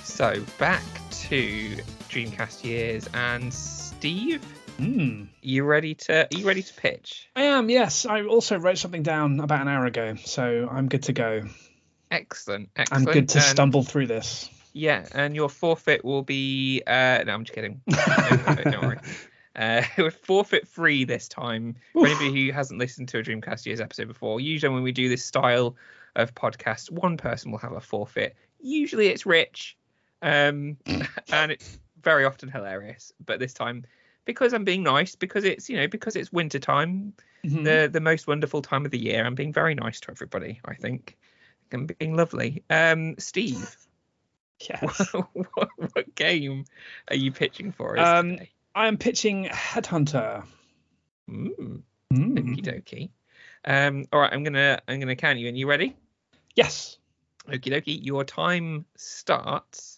So back to Dreamcast Years, and Steve, you ready to pitch? I am, yes. I also wrote something down about an hour ago, so I'm good to go. Excellent. I'm good to stumble through this. Yeah, and your forfeit will be... no, I'm just kidding. Don't worry. We're forfeit free this time. For anybody who hasn't listened to a Dreamcast Years episode before, usually when we do this style of podcast, one person will have a forfeit. Usually it's Rich. And it's very often hilarious, but this time, because I'm being nice, because it's winter time, the most wonderful time of the year, I'm being very nice to everybody. I think I'm being lovely. Steve, yes. what game are you pitching for us today? I am pitching Headhunter. Okie dokie. All right, I'm gonna count you in. You ready? Yes. Okie dokie. Your time starts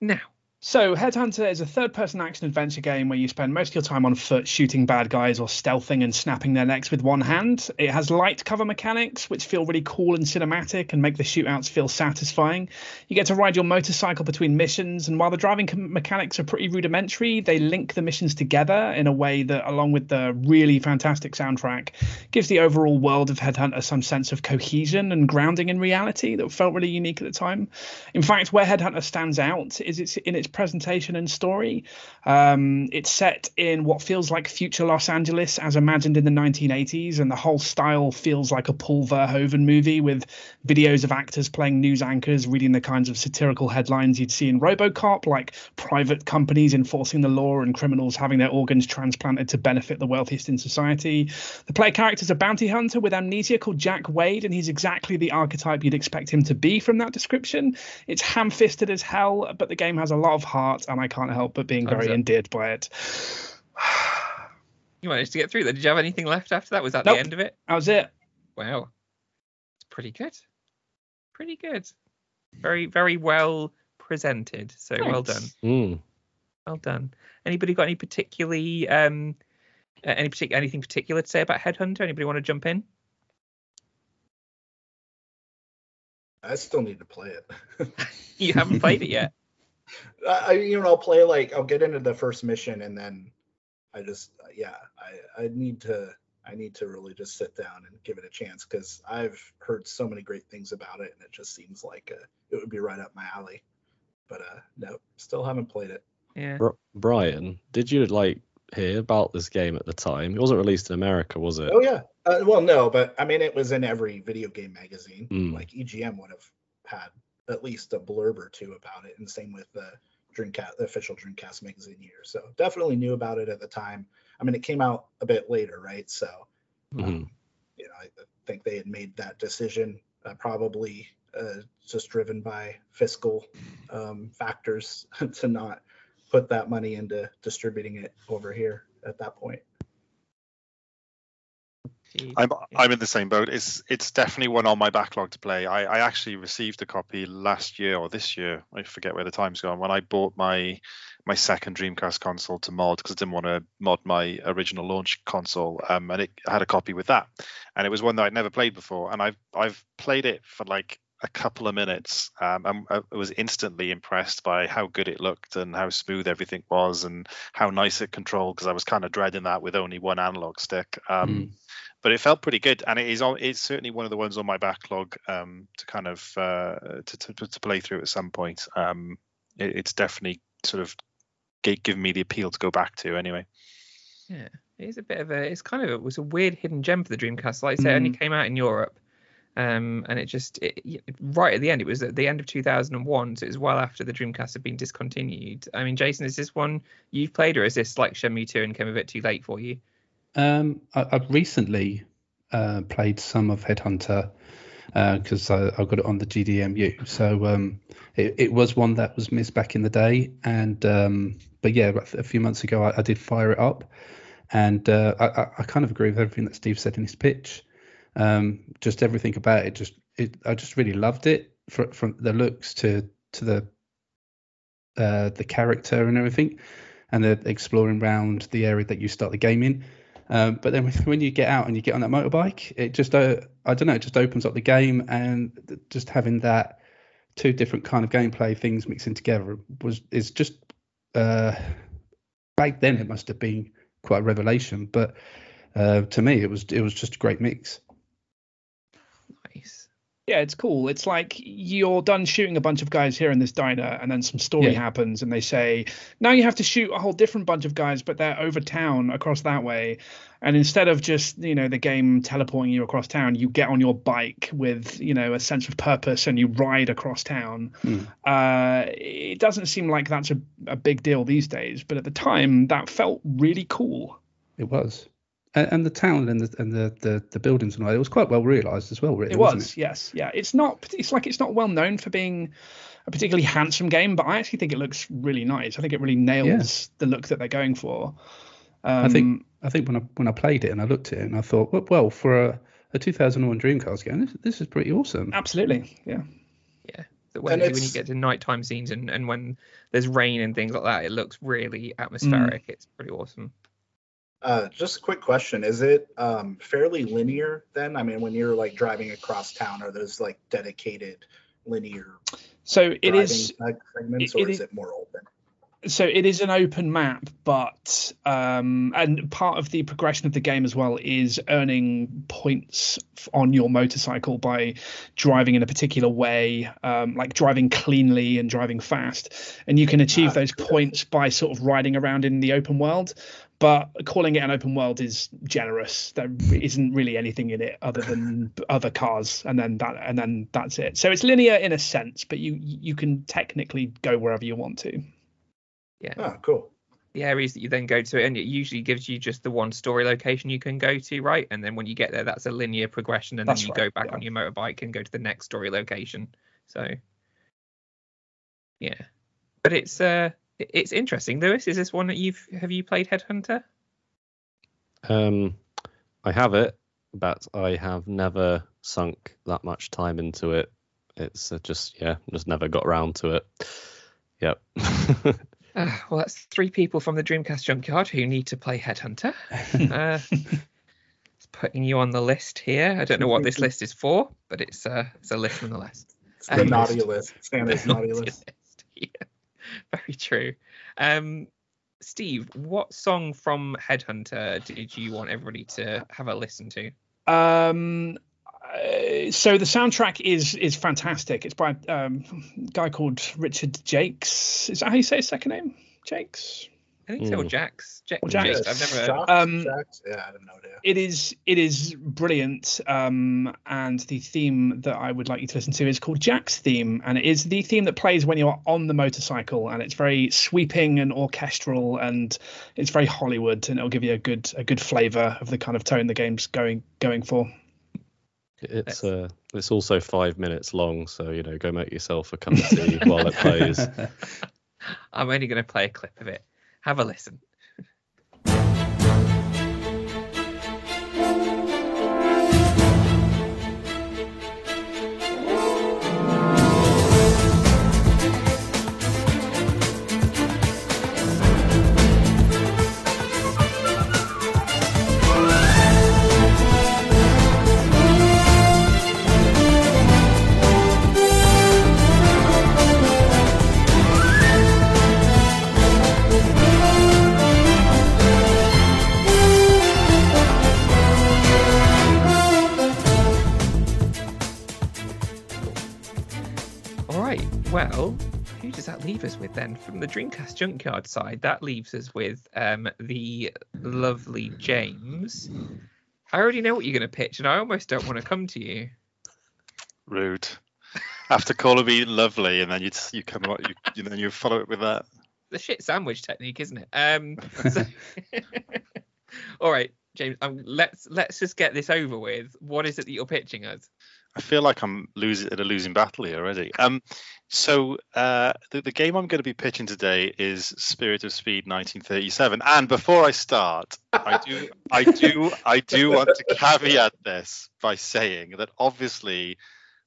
now. So Headhunter is a third-person action-adventure game where you spend most of your time on foot shooting bad guys or stealthing and snapping their necks with one hand. It has light cover mechanics, which feel really cool and cinematic and make the shootouts feel satisfying. You get to ride your motorcycle between missions, and while the driving mechanics are pretty rudimentary, they link the missions together in a way that, along with the really fantastic soundtrack, gives the overall world of Headhunter some sense of cohesion and grounding in reality that felt really unique at the time. In fact, where Headhunter stands out is in its presentation and story. It's set in what feels like future Los Angeles as imagined in the 1980s, and the whole style feels like a Paul Verhoeven movie, with videos of actors playing news anchors reading the kinds of satirical headlines you'd see in RoboCop, like private companies enforcing the law and criminals having their organs transplanted to benefit the wealthiest in society. The player character is a bounty hunter with amnesia called Jack Wade, and he's exactly the archetype you'd expect him to be from that description. It's ham-fisted as hell, but the game has a lot of heart, and I can't help but being very endeared by it. You managed to get through that. Did you have anything left after that? Was that the end of it? That was it. Wow, it's pretty good. Very, very well presented. So thanks. Well done. Anybody got anything particular to say about Headhunter? Anybody want to jump in? I still need to play it. You haven't played it yet. I'll get into the first mission and then I just, I need to really just sit down and give it a chance, because I've heard so many great things about it and it just seems like it would be right up my alley. But no, still haven't played it. Yeah. Brian, did you hear about this game at the time? It wasn't released in America, was it? Oh yeah. Well, no, but I mean, it was in every video game magazine. Like EGM would have had at least a blurb or two about it, and same with the Dreamcast, the official Dreamcast magazine here. So definitely knew about it at the time. I mean, it came out a bit later, right? So, I think they had made that decision probably just driven by fiscal factors to not put that money into distributing it over here at that point. I'm in the same boat. It's definitely one on my backlog to play. I actually received a copy last year or this year, I forget where the time's gone, when I bought my second Dreamcast console to mod, because I didn't want to mod my original launch console, and it had a copy with that, and it was one that I'd never played before, and I've played it for a couple of minutes, and I was instantly impressed by how good it looked and how smooth everything was and how nice it controlled, because I was kind of dreading that with only one analog stick. But it felt pretty good, and it's certainly one of the ones on my backlog to kind of to play through at some point. It's definitely sort of given me the appeal to go back to anyway. Yeah, it is a bit of a. It's kind of it was a weird hidden gem for the Dreamcast. Like I say, it only came out in Europe. And it right at the end, it was at the end of 2001, so it was well after the Dreamcast had been discontinued. I mean, Jason, is this one you've played, or is this like Shenmue 2 and came a bit too late for you? I've recently played some of Headhunter because I got it on the GDMU, so it was one that was missed back in the day, and but yeah, a few months ago I did fire it up, and I kind of agree with everything that Steve said in his pitch. Just everything about it, I just really loved it, from the looks to the character and everything, and the exploring around the area that you start the game in. But then when you get out and you get on that motorbike, it just I don't know, it just opens up the game, and just having that two different kind of gameplay things mixing together is just back then it must have been quite a revelation, but to me it was just a great mix. Yeah, it's cool. It's like you're done shooting a bunch of guys here in this diner, and then some story happens, and they say, now you have to shoot a whole different bunch of guys, but they're over town across that way. And instead of just, the game teleporting you across town, you get on your bike with, a sense of purpose, and you ride across town. It doesn't seem like that's a big deal these days, but at the time, that felt really cool. It was. And the town and the buildings and all, it was quite well realised as well. Really, wasn't it? Yes, yeah. It's not well known for being a particularly handsome game, but I actually think it looks really nice. I think it really nails the look that they're going for. I think when I played it and I looked at it and I thought, well, for a 2001 Dreamcast game, this is pretty awesome. Absolutely, yeah, yeah. When you get to nighttime scenes and when there's rain and things like that, it looks really atmospheric. It's pretty awesome. Just a quick question. Is it fairly linear then? I mean, when you're driving across town, are those dedicated linear segments, or is it more open? So it is an open map, but and part of the progression of the game as well is earning points on your motorcycle by driving in a particular way, like driving cleanly and driving fast. And you can achieve those points by sort of riding around in the open world. But calling it an open world is generous. There isn't really anything in it other than other cars, and then that's it. So it's linear in a sense, but you can technically go wherever you want to. Yeah. Oh, cool. The areas that you then go to, and it usually gives you just the one story location you can go to, right? And then when you get there, that's a linear progression, and that's then you go back on your motorbike and go to the next story location. So, yeah. But it's interesting. Lewis, is this one that have you played Headhunter? I have it, but I have never sunk that much time into it. It's just never got around to it. Yep. Well, that's three people from the Dreamcast Junkyard who need to play Headhunter. It's putting you on the list here. I don't know what this list is for, but it's a list nonetheless. The naughty list. Santa's naughty list. Yeah, very true. Steve, what song from Headhunter did you want everybody to have a listen to? So the soundtrack is fantastic. It's by a guy called Richard Jakes. Is that how you say his second name? Jakes? I think so, or Jax. Jax. I've never heard. Jax? Yeah, I don't know. It is brilliant. And the theme that I would like you to listen to is called Jack's Theme, and it is the theme that plays when you are on the motorcycle, and it's very sweeping and orchestral, and it's very Hollywood, and it'll give you a good flavour of the kind of tone the game's going for. It's also 5 minutes long, so go make yourself a cup of tea while it plays. I'm only going to play a clip of it. Have a listen. Well, who does that leave us with then? From the Dreamcast Junkyard side, that leaves us with the lovely James. I already know what you're going to pitch, and I almost don't want to come to you. Rude. After calling me lovely, and then you come up, you then you follow it with that. The shit sandwich technique, isn't it? All right, James. Let's just get this over with. What is it that you're pitching us? I feel like I'm in a losing battle here already. So the game I'm going to be pitching today is Spirit of Speed 1937. And before I start, I do want to caveat this by saying that obviously,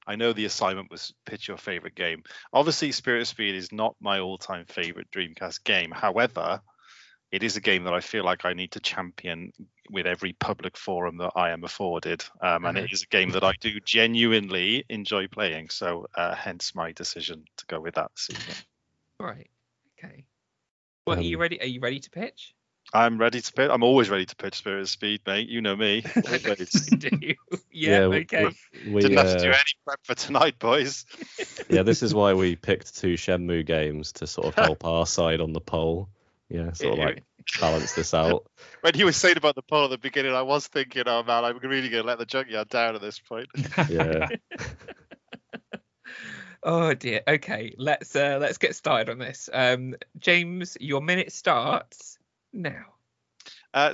I know the assignment was pitch your favorite game. Obviously, Spirit of Speed is not my all-time favorite Dreamcast game. However, it is a game that I feel like I need to champion with every public forum that I am afforded. And it is a game that I do genuinely enjoy playing. So hence my decision to go with that this evening. All right. Okay. Well, are you ready? Are you ready to pitch? I'm ready to pitch. I'm always ready to pitch Spirit of Speed, mate. You know me. Okay. We didn't have to do any prep for tonight, boys. Yeah, this is why we picked two Shenmue games to sort of help our side on the poll. Yeah, sort of like balance this out. When you were saying about the poll at the beginning, I was thinking, oh man, I'm really going to let the junkyard down at this point. Yeah. Oh dear. Okay, let's get started on this. James, your minute starts now.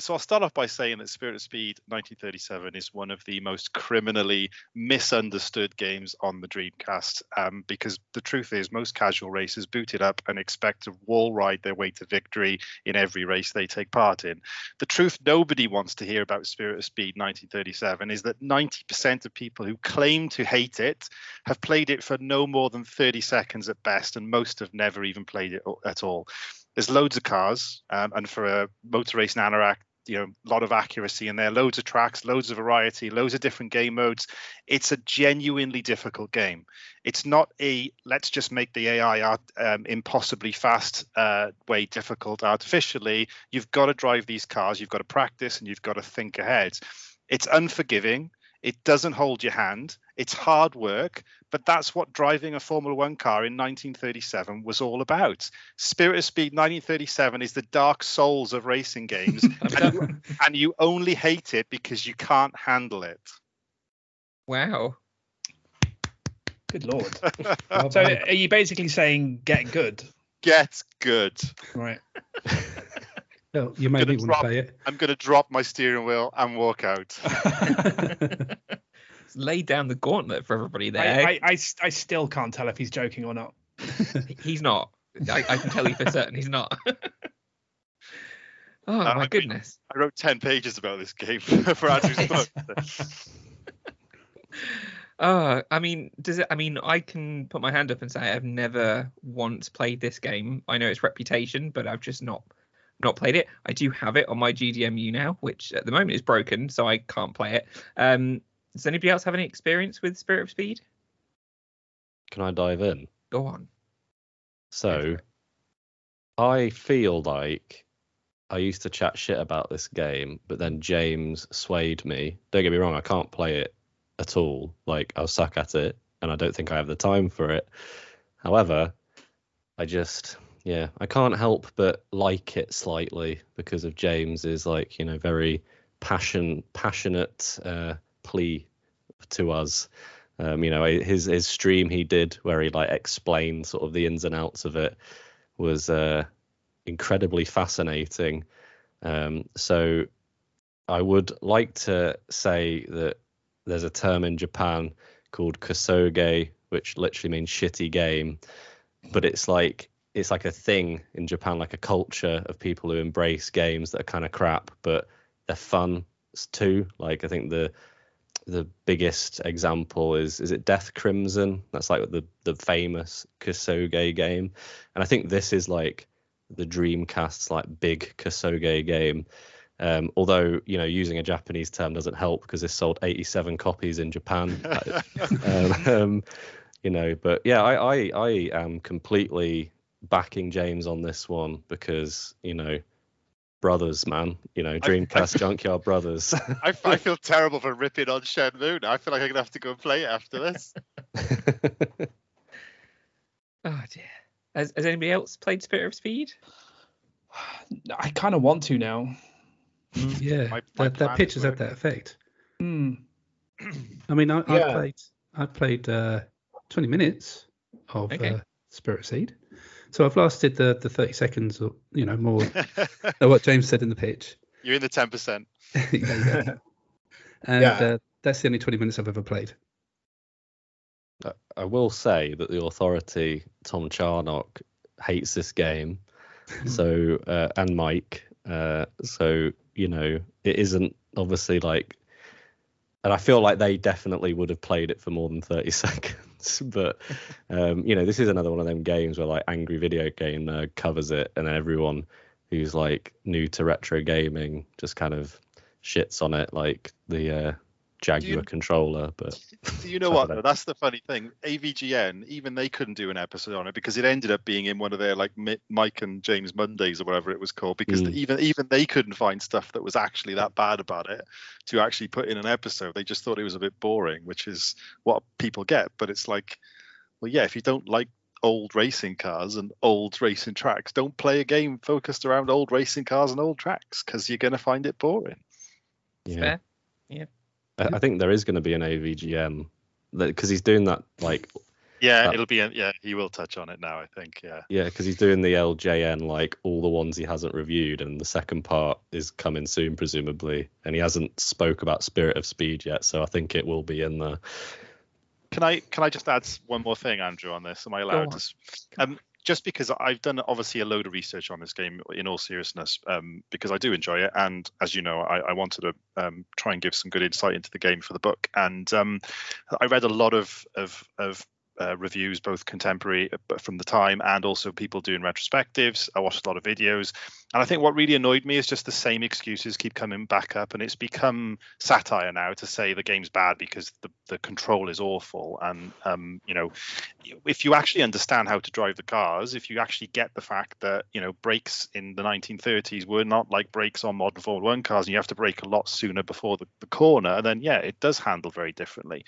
So I'll start off by saying that Spirit of Speed 1937 is one of the most criminally misunderstood games on the Dreamcast, because the truth is most casual racers boot it up and expect to wall ride their way to victory in every race they take part in. The truth nobody wants to hear about Spirit of Speed 1937 is that 90% of people who claim to hate it have played it for no more than 30 seconds at best, and most have never even played it at all. There's loads of cars, and for a motor racing anorak, a lot of accuracy in there, loads of tracks, loads of variety, loads of different game modes. It's a genuinely difficult game. It's not a let's just make the AI impossibly fast way difficult artificially. You've got to drive these cars, you've got to practice, and you've got to think ahead. It's unforgiving. It doesn't hold your hand. It's hard work, but that's what driving a Formula One car in 1937 was all about. Spirit of Speed 1937 is the Dark Souls of racing games, and you only hate it because you can't handle it. Wow. Good Lord. So are you basically saying get good? Get good. Right. Well, you may want to play it. I'm going to drop my steering wheel and walk out. Lay down the gauntlet for everybody there. I still can't tell if he's joking or not. He's not. I can tell you for certain he's not. Oh, my goodness. I wrote 10 pages about this game for Andrew's book. I can put my hand up and say I've never once played this game. I know its reputation, but I've just not played it. I do have it on my GDMU now, which at the moment is broken, so I can't play it. Does anybody else have any experience with Spirit of Speed? Can I dive in? Go on. So, I feel like I used to chat shit about this game, but then James swayed me. Don't get me wrong, I can't play it at all. Like, I'll suck at it, and I don't think I have the time for it. However, I just... yeah, I can't help but like it slightly because of James's, like, you know, very passionate plea to us. You know, his stream he did where he like explained sort of the ins and outs of it was incredibly fascinating. So I would like to say that there's a term in Japan called kusoge, which literally means shitty game, but it's like, it's like a thing in Japan, like a culture of people who embrace games that are kind of crap, but they're fun too. Like, I think the biggest example is it Death Crimson? That's like the famous kusoge game. And I think this is like the Dreamcast's like big kusoge game. Although, you know, using a Japanese term doesn't help because this sold 87 copies in Japan. You know, but yeah, I am completely backing James on this one because, you know, brothers, man, you know, Dreamcast Junkyard brothers. I feel terrible for ripping on Shenmue now. I feel like I'm gonna have to go and play it after this. Oh dear. Has anybody else played Spirit of Speed? I kind of want to now. Yeah, that pitch is at that effect. Mm. I mean, I played 20 minutes of Spirit of Seed. So I've lasted the 30 seconds, or, you know, more than what James said in the pitch. You're in the 10%. And that's the only 20 minutes I've ever played. I will say that the authority, Tom Charnock, hates this game. So and Mike. So, you know, it isn't obviously like... And I feel like they definitely would have played it for more than 30 seconds. But, you know, this is another one of them games where, like, Angry Video Game Nerd covers it, and then everyone who's, like, new to retro gaming just kind of shits on it, like the Jaguar controller. But you know what, though? That's the funny thing. AVGN, even they couldn't do an episode on it because it ended up being in one of their, like, Mike and James Mondays or whatever it was called, because even they couldn't find stuff that was actually that bad about it to actually put in an episode. They just thought it was a bit boring, which is what people get. But it's like, well, yeah, if you don't like old racing cars and old racing tracks, don't play a game focused around old racing cars and old tracks because you're going to find it boring. Yeah. Fair. Yeah. I think there is going to be an AVGN because he's doing that like. Yeah, it'll be. He will touch on it now, I think. Yeah. Yeah, because he's doing the LJN, like all the ones he hasn't reviewed, and the second part is coming soon, presumably. And he hasn't spoke about Spirit of Speed yet, so I think it will be in there. Can I just add one more thing, Andrew, on this? Am I allowed to? Just because I've done obviously a load of research on this game in all seriousness, because I do enjoy it. And as you know, I wanted to try and give some good insight into the game for the book. And I read a lot of reviews, both contemporary from the time and also people doing retrospectives. I watched a lot of videos. And I think what really annoyed me is just the same excuses keep coming back up. And it's become satire now to say the game's bad because the control is awful. And, you know, if you actually understand how to drive the cars, if you actually get the fact that, you know, brakes in the 1930s were not like brakes on modern Formula One cars, and you have to brake a lot sooner before the corner, then, yeah, it does handle very differently.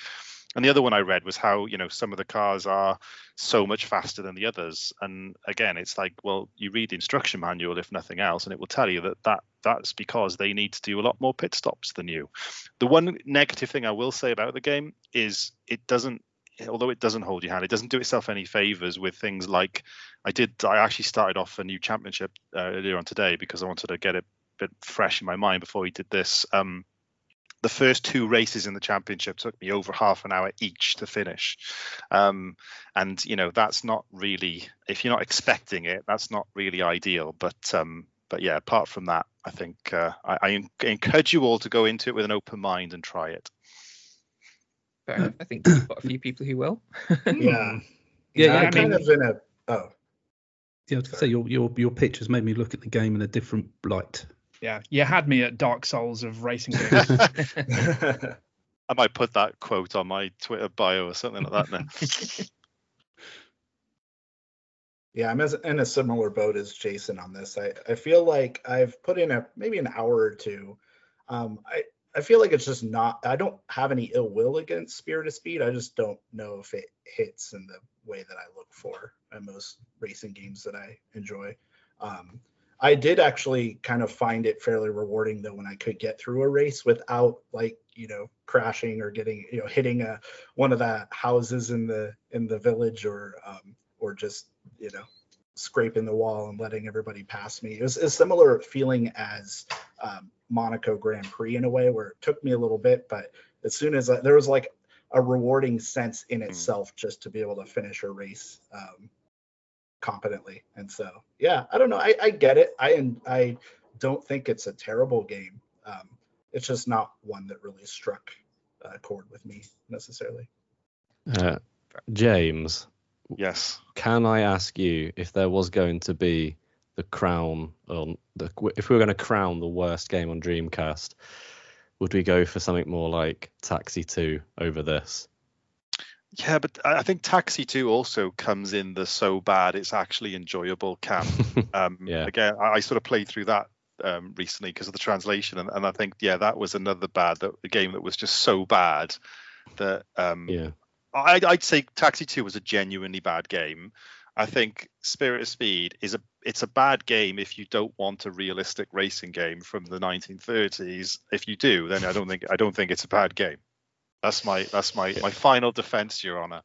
And the other one I read was how, you know, some of the cars are so much faster than the others. And again, it's like, well, you read the instruction manual, if nothing else, and it will tell you that's because they need to do a lot more pit stops than you. The one negative thing I will say about the game is it doesn't, although it doesn't hold your hand, it doesn't do itself any favors with things like I actually started off a new championship earlier on today because I wanted to get it a bit fresh in my mind before we did this. The first two races in the championship took me over half an hour each to finish. And, you know, that's not really, if you're not expecting it, that's not really ideal. But yeah, apart from that, I think I encourage you all to go into it with an open mind and try it. Fair enough. I think there's quite a few people who will. Yeah. I kind of in a... Oh. Yeah, I was going to say, your pitch has made me look at the game in a different light. Yeah, you had me at Dark Souls of racing games. I might put that quote on my Twitter bio or something like that now. Yeah, I'm in a similar boat as Jason on this. I feel like I've put in maybe an hour or two. I feel like it's just not, I don't have any ill will against Spirit of Speed. I just don't know if it hits in the way that I look for in most racing games that I enjoy. I did actually kind of find it fairly rewarding though when I could get through a race without crashing or getting, hitting one of the houses in the village or just, scraping the wall and letting everybody pass me. It was a similar feeling as Monaco Grand Prix in a way, where it took me a little bit, but as soon as there was a rewarding sense in itself just to be able to finish a race competently. And so, yeah, I don't know. I get it. I don't think it's a terrible game. It's just not one that really struck a chord with me necessarily. James. Yes. Can I ask you if there was going to be the crown on the, if we were going to crown the worst game on Dreamcast, would we go for something more like Taxi 2 over this? Yeah, but I think Taxi 2 also comes in the so bad it's actually enjoyable camp. Yeah. Again, I sort of played through that recently because of the translation, and I think that was another game that was just so bad that I'd say Taxi 2 was a genuinely bad game. I think Spirit of Speed it's a bad game if you don't want a realistic racing game from the 1930s. If you do, then I don't think it's a bad game. That's my final defense, Your Honor.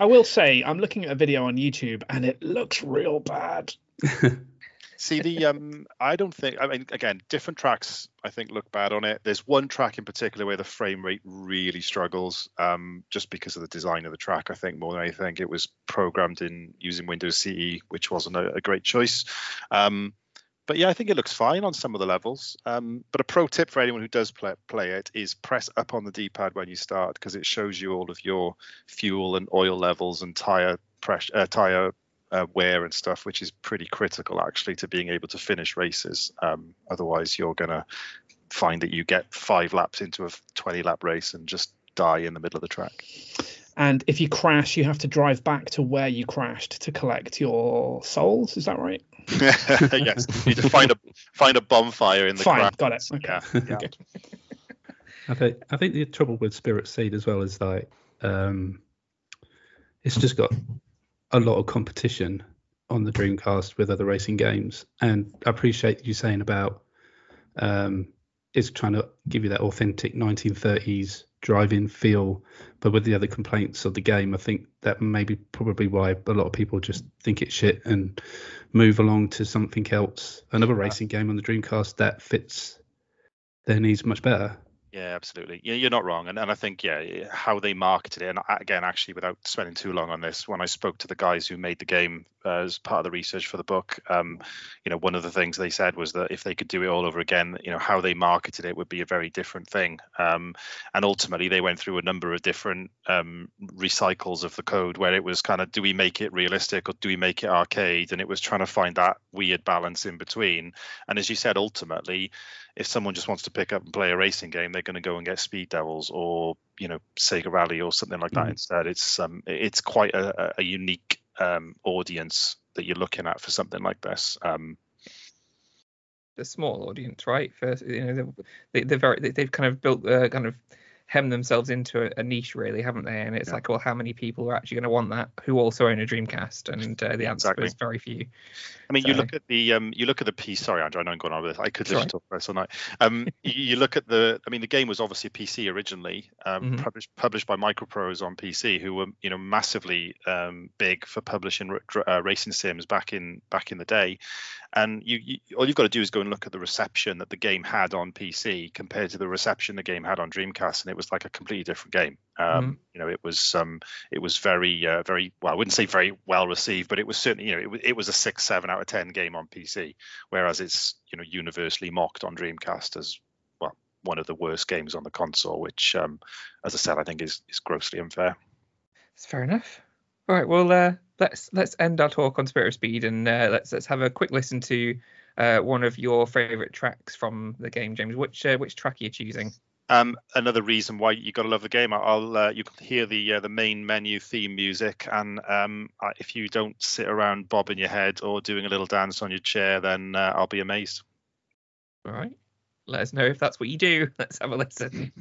I will say I'm looking at a video on YouTube and it looks real bad. See, different tracks I think look bad on it. There's one track in particular where the frame rate really struggles, just because of the design of the track. I think more than anything, it was programmed in using Windows CE, which wasn't a great choice. But yeah, I think it looks fine on some of the levels. But a pro tip for anyone who does play it is press up on the D-pad when you start, because it shows you all of your fuel and oil levels and tire pressure, wear and stuff, which is pretty critical actually to being able to finish races. Otherwise you're gonna find that you get 5 laps into a 20 lap race and just die in the middle of the track. And if you crash, you have to drive back to where you crashed to collect your souls. Is that right? Yes, you need to find a bonfire in the crash. Got it. Okay. Yeah. Okay. I think the trouble with Spirit Seed as well is it's just got a lot of competition on the Dreamcast with other racing games, and I appreciate you saying about it's trying to give you that authentic 1930s driving feel, but with the other complaints of the game, I think that may be probably why a lot of people just think it's shit and move along to something else, another racing game on the Dreamcast that fits their needs much better. Yeah, absolutely. Yeah, you're not wrong. And I think, how they marketed it. And again, actually, without spending too long on this, when I spoke to the guys who made the game as part of the research for the book, one of the things they said was that if they could do it all over again, how they marketed it would be a very different thing. And ultimately, they went through a number of different recycles of the code where it was kind of, do we make it realistic or do we make it arcade? And it was trying to find that weird balance in between. And as you said, ultimately, if someone just wants to pick up and play a racing game, they're going to go and get Speed Devils or Sega Rally or something like that instead. It's quite a unique audience that you're looking at for something like this. The small audience, right? First, they've kind of built kind of hemmed themselves into a niche, really, haven't they? And it's like, well, how many people are actually going to want that who also own a Dreamcast? And the answer is very few. I mean, you look at the piece. Sorry, Andrew, I know I'm going on with this. I could listen to this all night. You look at the game was obviously PC originally, published by Microprose on PC, who were massively big for publishing racing sims back in the day. And you all you've got to do is go and look at the reception that the game had on PC compared to the reception the game had on Dreamcast, and it was like a completely different game. It was very very well, I wouldn't say very well received, but it was certainly it was a 6-7 out of 10 game on PC, whereas it's universally mocked on Dreamcast as well one of the worst games on the console, which as I said, I think is grossly unfair. It's fair enough. All right, well, let's end our talk on Spirit of Speed, and let's have a quick listen to one of your favourite tracks from the game, James. Which track are you choosing? Another reason why you gotta love the game. You can hear the main menu theme music, and if you don't sit around bobbing your head or doing a little dance on your chair, then I'll be amazed. All right, let us know if that's what you do. Let's have a listen.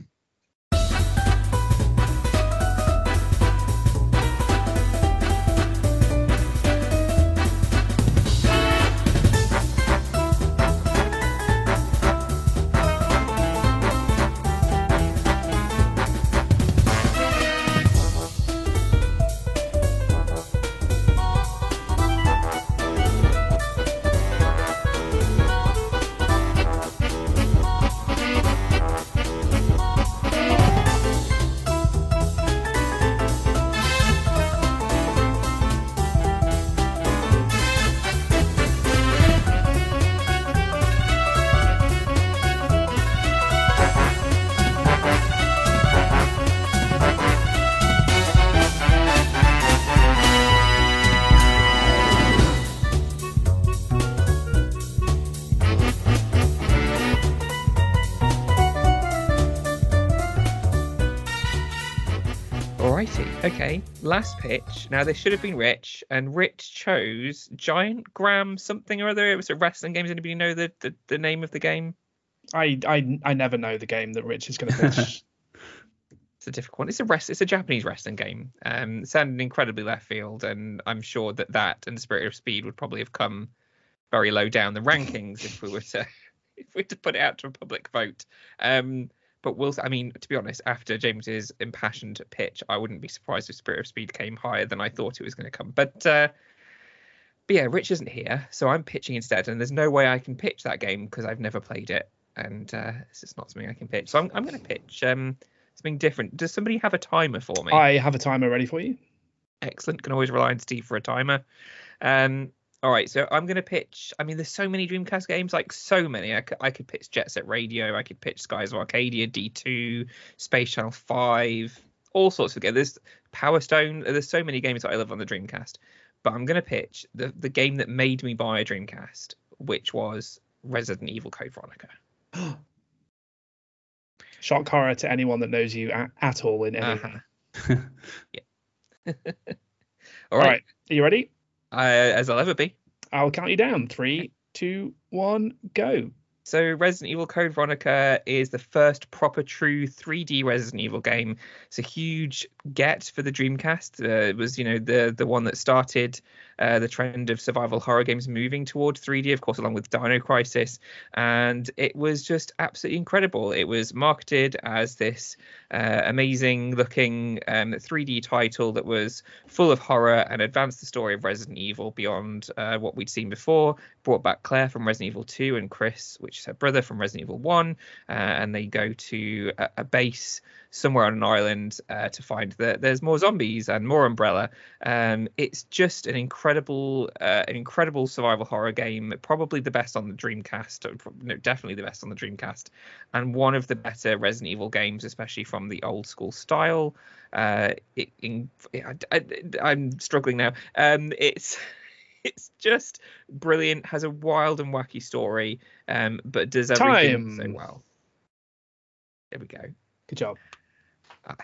Okay, last pitch. Now, this should have been Rich, and Rich chose Giant Gram something or other. It was a wrestling game. Does anybody know the name of the game? I never know the game that Rich is going to pitch. It's a difficult one. It's a Japanese wrestling game. It sounded incredibly left field, and I'm sure that and Spirit of Speed would probably have come very low down the rankings if we were to put it out to a public vote. But to be honest, after James's impassioned pitch, I wouldn't be surprised if Spirit of Speed came higher than I thought it was going to come. But yeah, Rich isn't here, so I'm pitching instead. And there's no way I can pitch that game because I've never played it. And it's just not something I can pitch. So I'm going to pitch something different. Does somebody have a timer for me? I have a timer ready for you. Excellent. Can always rely on Steve for a timer. All right, so I'm going to pitch... there's so many Dreamcast games, like so many. I could pitch Jet Set Radio. I could pitch Skies of Arcadia, D2, Space Channel 5, all sorts of games. There's Power Stone. There's so many games that I love on the Dreamcast. But I'm going to pitch the game that made me buy a Dreamcast, which was Resident Evil Code Veronica. Shock horror to anyone that knows you at all in any way. Yeah. All right. Are you ready? As I'll ever be. I'll count you down. 3, 2, 1, go. So Resident Evil Code Veronica is the first proper true 3D Resident Evil game. It's a huge get for the Dreamcast. It was, the one that started the trend of survival horror games moving toward 3D, of course, along with Dino Crisis. And it was just absolutely incredible. It was marketed as this amazing looking 3D title that was full of horror and advanced the story of Resident Evil beyond what we'd seen before. Brought back Claire from Resident Evil 2 and Chris, which is her brother, from Resident Evil 1, and they go to a base somewhere on an island to find that there's more zombies and more Umbrella. It's just an incredible survival horror game, probably the best on the Dreamcast, definitely the best on the Dreamcast, and one of the better Resident Evil games, especially from the old school style. I'm struggling now. It's just brilliant, has a wild and wacky story, but does everything so well. There we go. Good job.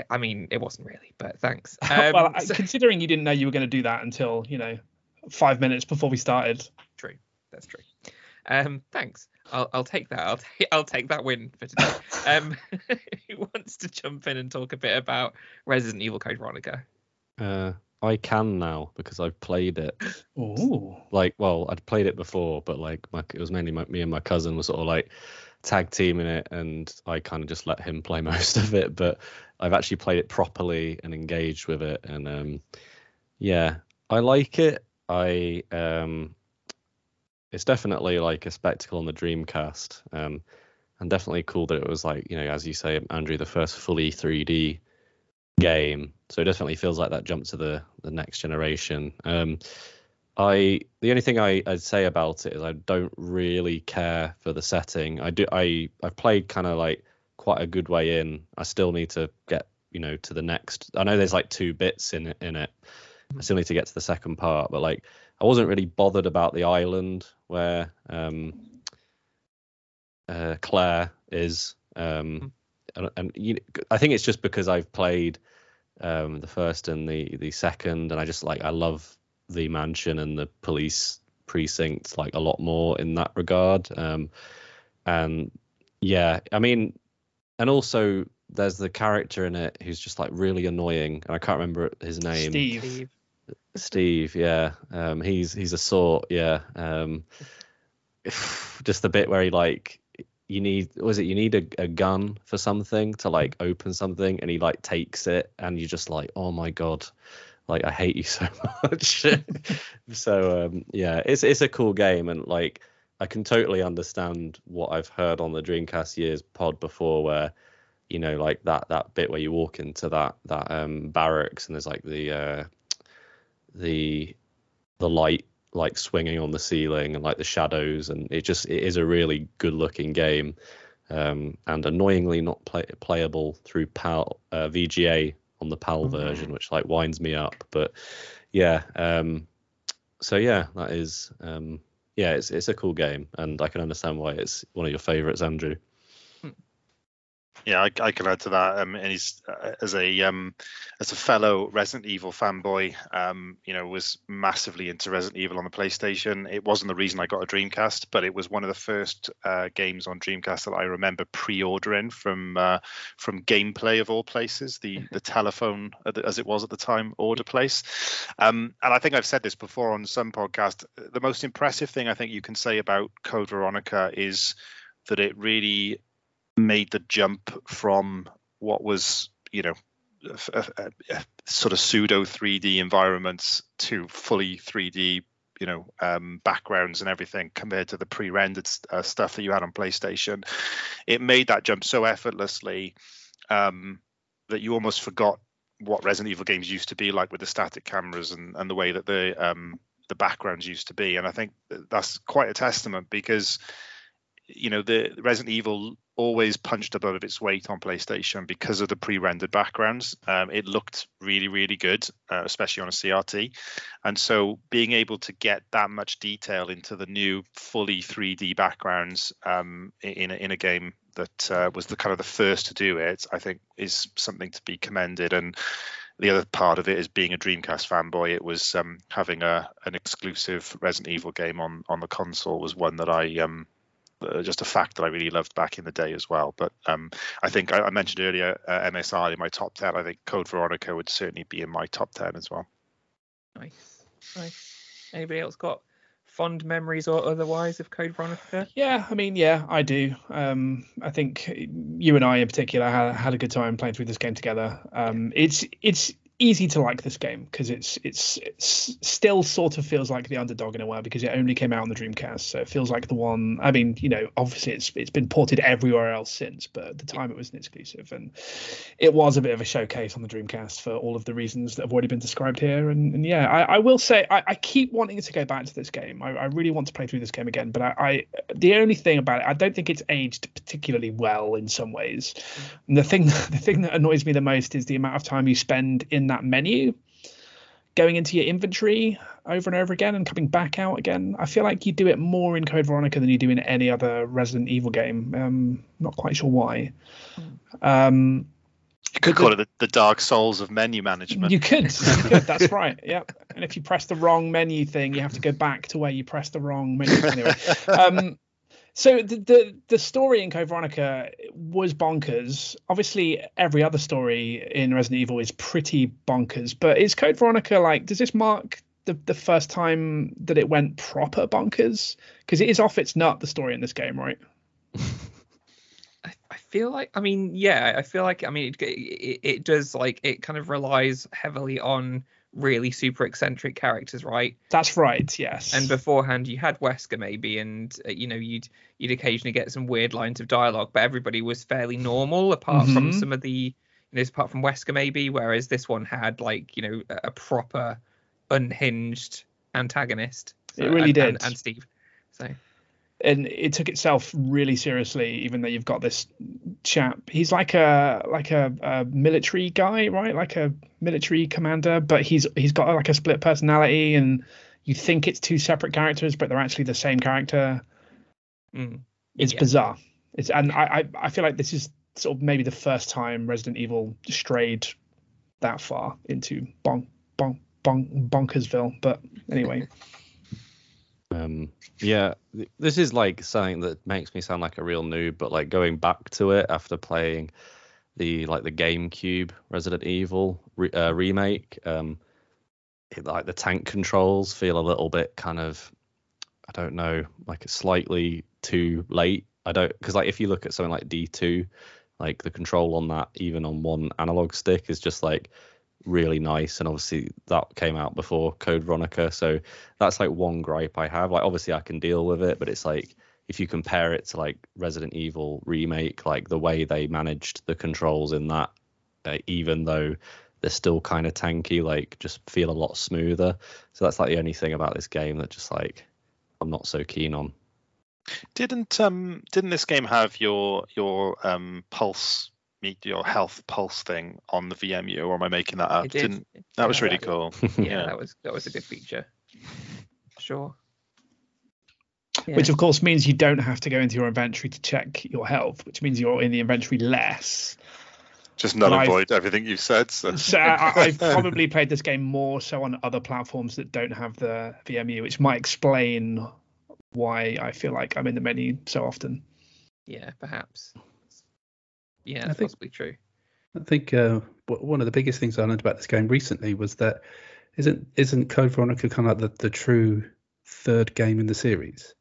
It wasn't really, but thanks. Considering you didn't know you were going to do that until, 5 minutes before we started. True. That's true. Thanks. I'll take that. I'll take that win for today. Who wants to jump in and talk a bit about Resident Evil Code Veronica? I can now because I've played it. Ooh. I'd played it before, but it was mainly me and my cousin were sort of tag teaming it, and I kind of just let him play most of it. But I've actually played it properly and engaged with it, and I like it. It's definitely a spectacle on the Dreamcast, and definitely cool that it was as you say, Andrew, the first fully 3D game, so it definitely feels like that jump to the next generation. The only thing I'd say about it is I don't really care for the setting. I've played kind of quite a good way in. I still need to get to the next. I know there's 2 bits in it. I still need to get to the second part, but I wasn't really bothered about the island where Claire is. and you know, I think it's just because I've played the first and the second, and I just like, I love the mansion and the police precincts like a lot more in that regard. And yeah, I mean, and also there's the character in it who's just like really annoying, and I can't remember his name. Steve, yeah. He's a sort, yeah. Just the bit where he like, you need a gun for something to like open something, and he like takes it, and you're just like, oh my god, like I hate you so much. So yeah, it's a cool game, and like I can totally understand what I've heard on the Dreamcast Years pod before, where you know, like that bit where you walk into that barracks, and there's like the light like swinging on the ceiling and like the shadows, and it is a really good looking game, and annoyingly not playable through PAL VGA on the PAL version, which like winds me up. But yeah, so yeah, that is yeah, it's a cool game, and I can understand why it's one of your favorites, Andrew. Yeah, I can add to that. And he's as a fellow Resident Evil fanboy, you know, was massively into Resident Evil on the PlayStation. It wasn't the reason I got a Dreamcast, but it was one of the first games on Dreamcast that I remember pre-ordering from Gameplay of all places, the telephone as it was at the time order place. And I think I've said this before on some podcast. The most impressive thing I think you can say about Code Veronica is that it really made the jump from what was, you know, a sort of pseudo 3D environments to fully 3D, you know, backgrounds and everything, compared to the pre-rendered stuff that you had on PlayStation. It made that jump so effortlessly that you almost forgot what Resident Evil games used to be like, with the static cameras and the way that the backgrounds used to be. And I think that's quite a testament, because, you know, the Resident Evil always punched above its weight on PlayStation because of the pre-rendered backgrounds. It looked really, really good, especially on a CRT. And so being able to get that much detail into the new fully 3D backgrounds in a game that was the kind of the first to do it, I think is something to be commended. And the other part of it is being a Dreamcast fanboy. It was having an exclusive Resident Evil game on the console was one that I just a fact that I really loved back in the day as well. But I think I mentioned earlier MSI in my top 10. I think Code Veronica would certainly be in my top 10 as well. Nice. Anybody else got fond memories or otherwise of Code Veronica? Yeah, I mean, yeah, I do. I think you and I in particular had a good time playing through this game together. It's easy to like this game because it's still sort of feels like the underdog in a way, because it only came out on the Dreamcast, so it feels like the one. I mean, you know, obviously it's been ported everywhere else since, but at the time it was an exclusive, and it was a bit of a showcase on the Dreamcast for all of the reasons that have already been described here. And yeah, I will say I keep wanting to go back to this game. I really want to play through this game again, but I the only thing about it, I don't think it's aged particularly well in some ways. And the thing that annoys me the most is the amount of time you spend in that menu, going into your inventory over and over again and coming back out again. I feel like you do it more in Code Veronica than you do in any other Resident Evil game. Not quite sure why. You could call it the Dark Souls of menu management. You could. That's right. Yep. And if you press the wrong menu thing, you have to go back to where you pressed the wrong menu thing. Anyway. So the story in Code Veronica was bonkers. Obviously, every other story in Resident Evil is pretty bonkers. But is Code Veronica like? Does this mark the first time that it went proper bonkers? Because it is off its nut, the story in this game, right? I feel like. I mean, yeah. I feel like. I mean, it does like it kind of relies heavily on really super eccentric characters, right? That's right, yes. And beforehand you had Wesker maybe, and you know, you'd occasionally get some weird lines of dialogue, but everybody was fairly normal apart from some of the, you know, apart from Wesker maybe, whereas this one had like, you know, a proper unhinged antagonist. So, it really did. And Steve. So. And it took itself really seriously, even though you've got this chap. He's like a military guy, right? Like a military commander, but he's got like a split personality, and you think it's two separate characters, but they're actually the same character. It's bizarre. And I feel like this is sort of maybe the first time Resident Evil strayed that far into bonkersville. But anyway. Yeah, this is like something that makes me sound like a real noob, but like going back to it after playing the GameCube Resident Evil remake, like the tank controls feel a little bit kind of, I don't know, like it's slightly too late. I don't, because like if you look at something like D2, like the control on that, even on one analog stick, is just like really nice, and obviously that came out before Code Veronica, so that's like one gripe I have. Like obviously I can deal with it, but it's like if you compare it to like Resident Evil remake, like the way they managed the controls in that, even though they're still kind of tanky, like just feel a lot smoother. So that's like the only thing about this game that just like I'm not so keen on. Didn't this game have your pulse, your health pulse thing on the VMU, or am I making that up? That was really cool. Yeah, that was a good feature. Sure. Yeah. Which of course means you don't have to go into your inventory to check your health, which means you're in the inventory less. Just null and void everything you've said. So I've probably played this game more so on other platforms that don't have the VMU, which might explain why I feel like I'm in the menu so often. Yeah, perhaps. Yeah, that's possibly true. I think one of the biggest things I learned about this game recently was that isn't Code Veronica kind of like the true third game in the series?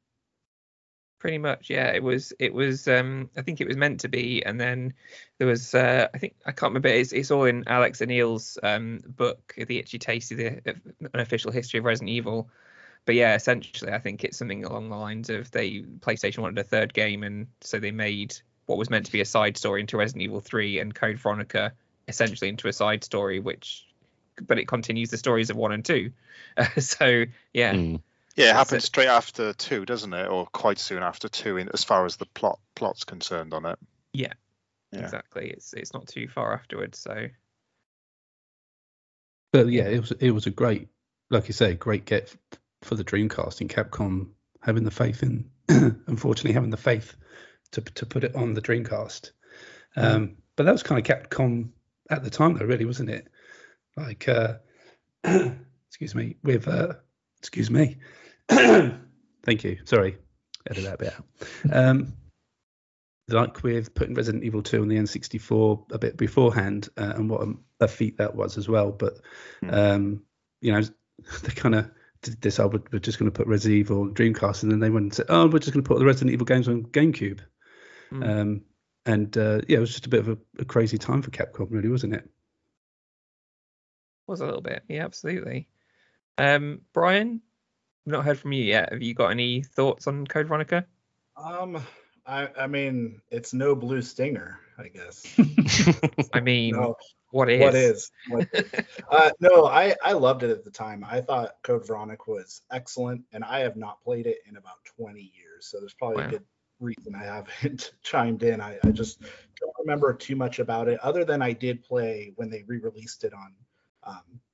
Pretty much, yeah. It was. I think it was meant to be, and then there was. I think I can't remember. It's all in Alex O'Neill's book, The Itchy Tasty, the Unofficial History of Resident Evil. But yeah, essentially, I think it's something along the lines of PlayStation wanted a third game, and so they made what was meant to be a side story into Resident Evil 3, and Code Veronica essentially into a side story, but it continues the stories of 1 and 2. So yeah. Mm. Yeah, it happens straight after 2, doesn't it? Or quite soon after 2, as far as the plot's concerned on it. Yeah, yeah, exactly. It's not too far afterwards, so. But yeah, it was a great, like you say, great get for the Dreamcast, and Capcom having the faith in, unfortunately, having the faith to put it on the Dreamcast. But that was kind of Capcom at the time, though, really, wasn't it? Like, excuse me. Thank you. Sorry, edit that bit out. Like with putting Resident Evil 2 on the N64 a bit beforehand, and what a feat that was as well. But you know, they kind of did this. We're just going to put Resident Evil on Dreamcast, and then they went and said, "Oh, we're just going to put the Resident Evil games on GameCube." Yeah, it was just a bit of a crazy time for Capcom, really, wasn't it? Was a little bit, yeah, absolutely. Brian, not heard from you yet. Have you got any thoughts on Code Veronica? I mean, it's no Blue Stinger, I guess. I mean, no. What is? No, I loved it at the time. I thought Code Veronica was excellent, and I have not played it in about 20 years, so there's probably a good reason I haven't chimed in. I just don't remember too much about it, other than I did play when they re-released it on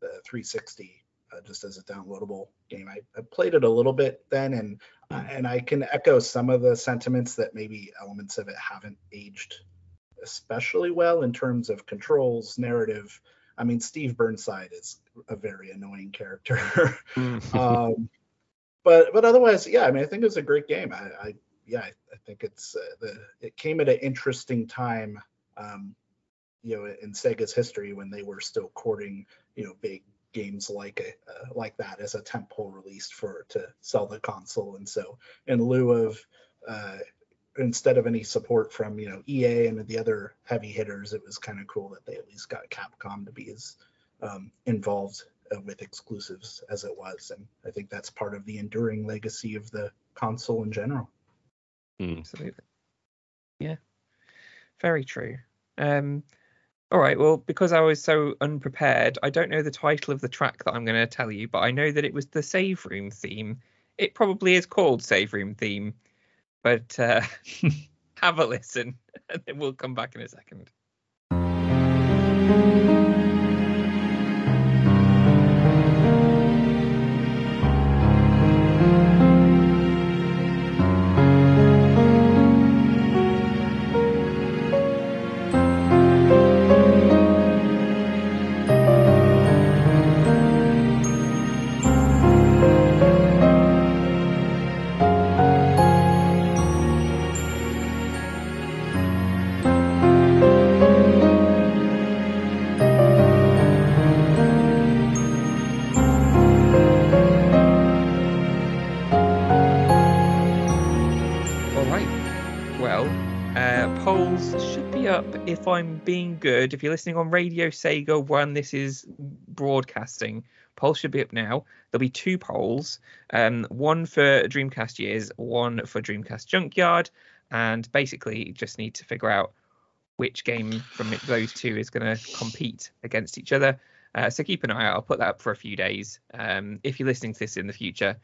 the 360. Just as a downloadable game, I played it a little bit then, and I can echo some of the sentiments that maybe elements of it haven't aged especially well in terms of controls, narrative. I mean, Steve Burnside is a very annoying character. But otherwise, yeah, I mean, I think it was a great game. I think it's it came at an interesting time, you know, in Sega's history when they were still courting, you know, big games like that as a tentpole release to sell the console. And so in lieu of instead of any support from, you know, EA and the other heavy hitters, it was kind of cool that they at least got Capcom to be as involved with exclusives as it was. And I think that's part of the enduring legacy of the console in general. Absolutely. Yeah, very true. All right, well, because I was so unprepared, I don't know the title of the track that I'm going to tell you, but I know that it was the Save Room theme. It probably is called Save Room theme, but have a listen, and then we'll come back in a second. polls should be up if I'm being good. If you're listening on Radio Sega when this is broadcasting, polls should be up now. There'll be two polls, one for Dreamcast Years, one for Dreamcast Junkyard, and basically just need to figure out which game from those two is going to compete against each other. So keep an eye out. I'll put that up for a few days. If you're listening to this in the future,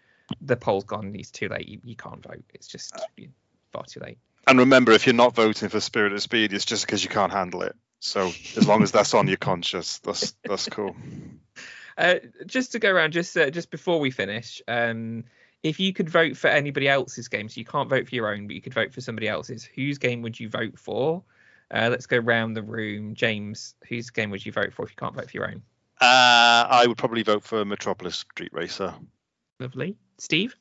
the poll's gone. It's too late. You can't vote. It's just far too late. And remember, if you're not voting for Spirit of Speed, it's just because you can't handle it. So as long as that's on your conscience, that's cool. Just to go around, just before we finish, if you could vote for anybody else's game, so you can't vote for your own, but you could vote for somebody else's, whose game would you vote for? Let's go round the room. James, whose game would you vote for if you can't vote for your own? I would probably vote for Metropolis Street Racer. Lovely. Steve?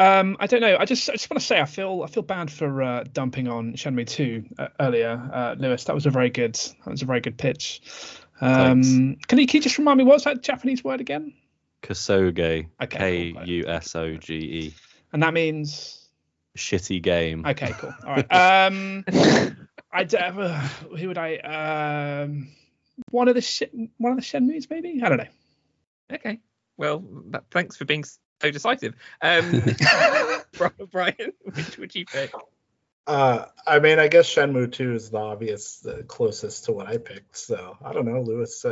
I don't know. I just want to say I feel bad for dumping on Shenmue 2 earlier, Lewis. That was a very good pitch. Can you just remind me, what's that Japanese word again? Kusoge. Okay. K-U-S-O-G-E. And that means shitty game. Okay, cool. All right. Who would I? One of the Shenmues, maybe. I don't know. Okay. Well, thanks for being so decisive. Brian, which would you pick? I mean, I guess Shenmue 2 is the closest to what I picked. So I don't know, Lewis.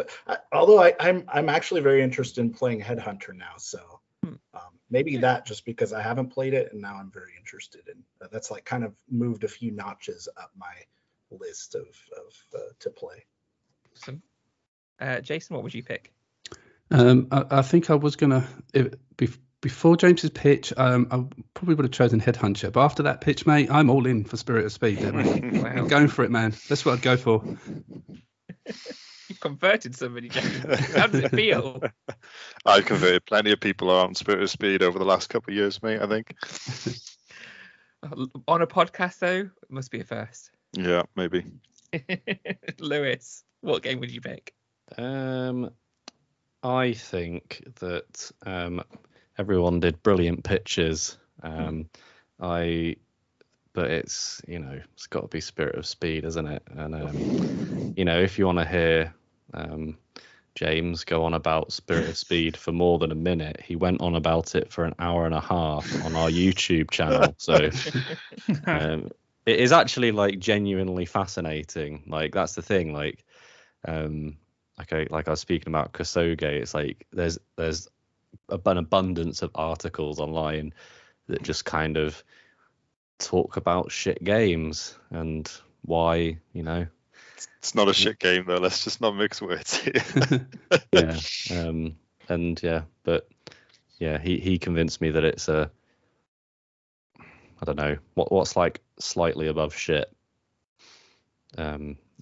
Although I'm actually very interested in playing Headhunter now. So maybe that, just because I haven't played it and now I'm very interested in. That's like kind of moved a few notches up my list of to play. Awesome. Jason, what would you pick? I think I was gonna, before James's pitch, I probably would have chosen Headhunter, but after that pitch, mate, I'm all in for Spirit of Speed. Wow. I'm going for it, man. That's what I'd go for. You've converted somebody, James. How does it feel? I've converted plenty of people on Spirit of Speed over the last couple of years, mate, I think. On a podcast, though, it must be a first. Yeah, maybe. Lewis, what game would you pick? I think that everyone did brilliant pitches. But it's, you know, it's got to be Spirit of Speed, isn't it? And you know, if you want to hear James go on about Spirit of Speed for more than a minute, he went on about it for an hour and a half on our YouTube channel. So it is actually like genuinely fascinating. Like that's the thing. Like I was speaking about Kusoge, it's like there's an abundance of articles online that just kind of talk about shit games and why, you know. It's not a shit game though. Let's just not mix words here. Yeah. He convinced me that it's a, I don't know, what's like slightly above shit.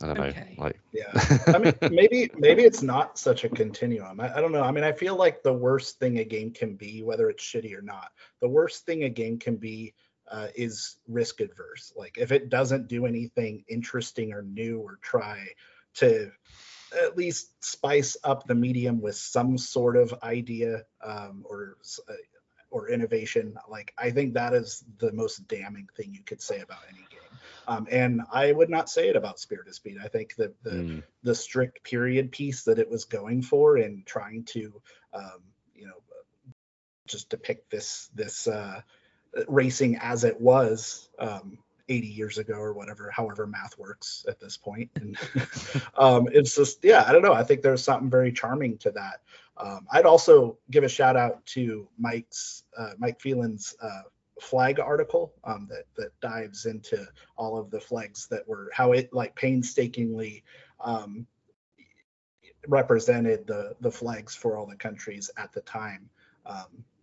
I don't know. Like... Yeah, I mean, maybe it's not such a continuum. I don't know. I mean, I feel like the worst thing a game can be, whether it's shitty or not, the worst thing a game can be is risk adverse. Like if it doesn't do anything interesting or new or try to at least spice up the medium with some sort of idea or innovation, like I think that is the most damning thing you could say about any game. And I would not say it about Spirit of Speed. I think that the strict period piece that it was going for and trying to, just depict this racing as it was 80 years ago or whatever, however math works at this point. And it's just, yeah, I don't know. I think there's something very charming to that. I'd also give a shout out to Mike Phelan's flag article that dives into all of the flags that were, how it like painstakingly represented the flags for all the countries at the time.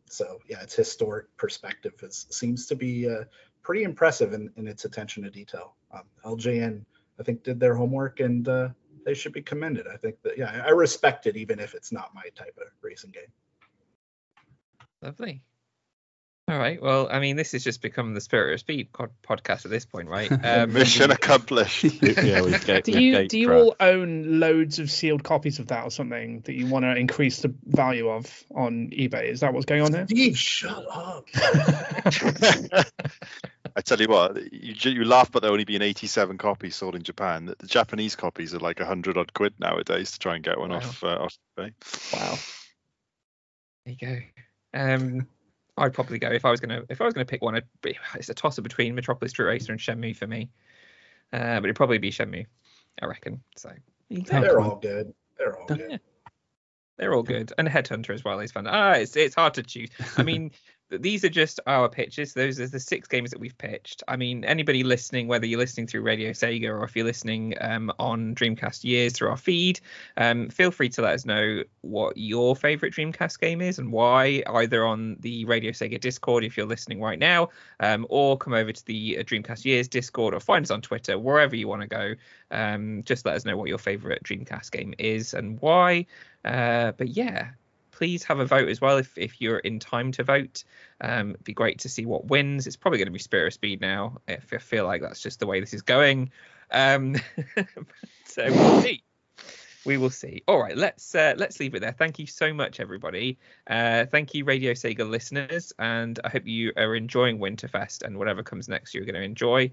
So yeah, its historic perspective seems to be pretty impressive in its attention to detail. LJN, I think, did their homework and they should be commended. I think that, yeah, I respect it, even if it's not my type of racing game. Lovely. All right. Well, I mean, this has just become the Spirit of Speed podcast at this point, right? Mission accomplished. Yeah, do you all own loads of sealed copies of that or something that you want to increase the value of on eBay? Is that what's going on here? Steve, shut up. I tell you what, you laugh about there only being 87 copies sold in Japan. The Japanese copies are like 100 odd quid nowadays to try and get one off eBay. Wow. There you go. I'd probably go if I was gonna pick one. It's a toss up between Metropolis Street Racer and Shenmue for me, but it'd probably be Shenmue, I reckon. So they're all good. They're all good. Yeah. They're all good, and Headhunter as well is fun. It's hard to choose. I mean, these are just our pitches. Those are the 6 games that we've pitched. I mean, anybody listening, whether you're listening through Radio Sega or if you're listening on Dreamcast Years through our feed, feel free to let us know what your favourite Dreamcast game is and why, either on the Radio Sega Discord if you're listening right now, or come over to the Dreamcast Years Discord, or find us on Twitter, wherever you want to go. Just let us know what your favourite Dreamcast game is and why. But yeah, please have a vote as well if you're in time to vote. It'd be great to see what wins. It's probably going to be Spirit of Speed now. If I feel like that's just the way this is going. So we'll see. We will see. All right, let's leave it there. Thank you so much, everybody. Thank you, Radio Sega listeners, and I hope you are enjoying Winterfest and whatever comes next you're going to enjoy.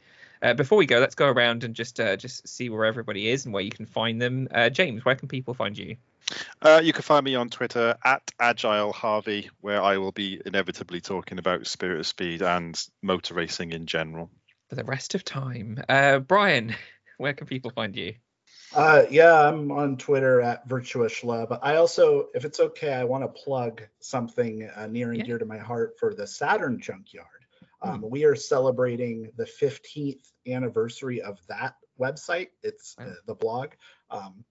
Before we go, let's go around and just see where everybody is and where you can find them. James, where can people find you? You can find me on Twitter at AgileHarvey, where I will be inevitably talking about Spirit of Speed and motor racing in general for the rest of time. Brian, where can people find you? I'm on Twitter at VirtuousLub. I also, if it's okay, I want to plug something near and dear to my heart for the Saturn Junkyard. We are celebrating the 15th anniversary of that website. It's the blog,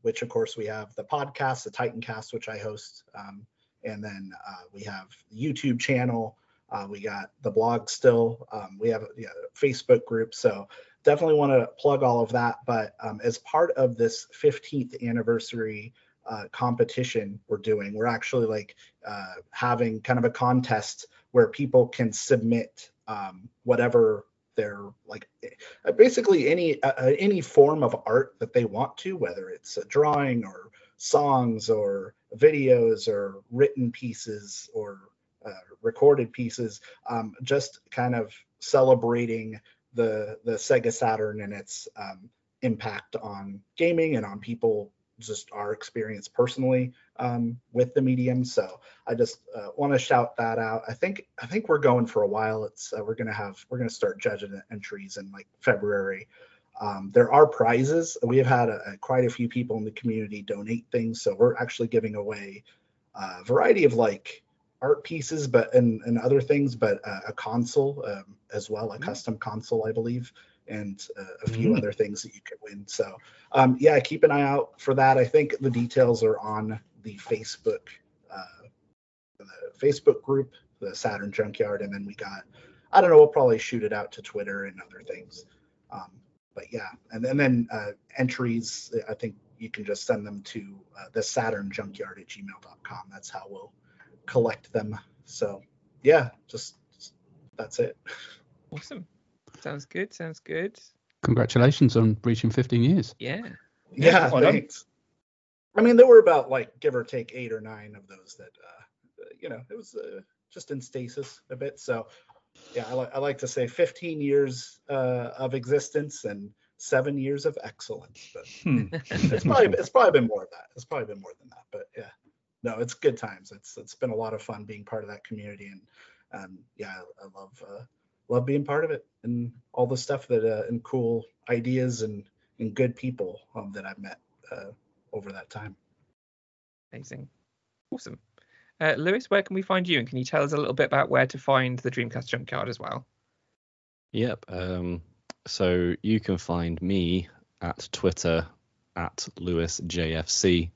which of course we have the podcast, the Titancast, which I host, and then we have the YouTube channel, we got the blog still, we have a Facebook group, so definitely want to plug all of that. But as part of this 15th anniversary competition we're actually having kind of a contest where people can submit whatever they're basically any form of art that they want to, whether it's a drawing or songs or videos or written pieces or recorded pieces, just kind of celebrating the Sega Saturn and its impact on gaming and on people, just our experience personally with the medium. So I just want to shout that out. I think we're going for a while. It's we're gonna start judging the entries in February. There are prizes. We have had quite a few people in the community donate things, so we're actually giving away a variety of art pieces, but and other things, but a console as well, a custom console, I believe, and a few other things that you could win. So keep an eye out for that. I think the details are on the Facebook group, the Saturn Junkyard, and then we got, we'll probably shoot it out to Twitter and other things. And then entries, I think you can just send them to the Saturn Junkyard at gmail.com. That's how we'll collect them. So just that's it. Awesome. Sounds good. Congratulations on reaching 15 years. Yeah, thanks. I mean, there were about give or take 8 or 9 of those that it was just in stasis a bit. So I like to say 15 years of existence and 7 years of excellence, but it's probably been more than that, but it's good times. It's been a lot of fun being part of that community, and I love being part of it and all the stuff that and cool ideas and good people that I've met over that time. Amazing. Awesome. Lewis, where can we find you, and can you tell us a little bit about where to find the Dreamcast Junkyard as well? Yep. So you can find me at Twitter at LewisJFC,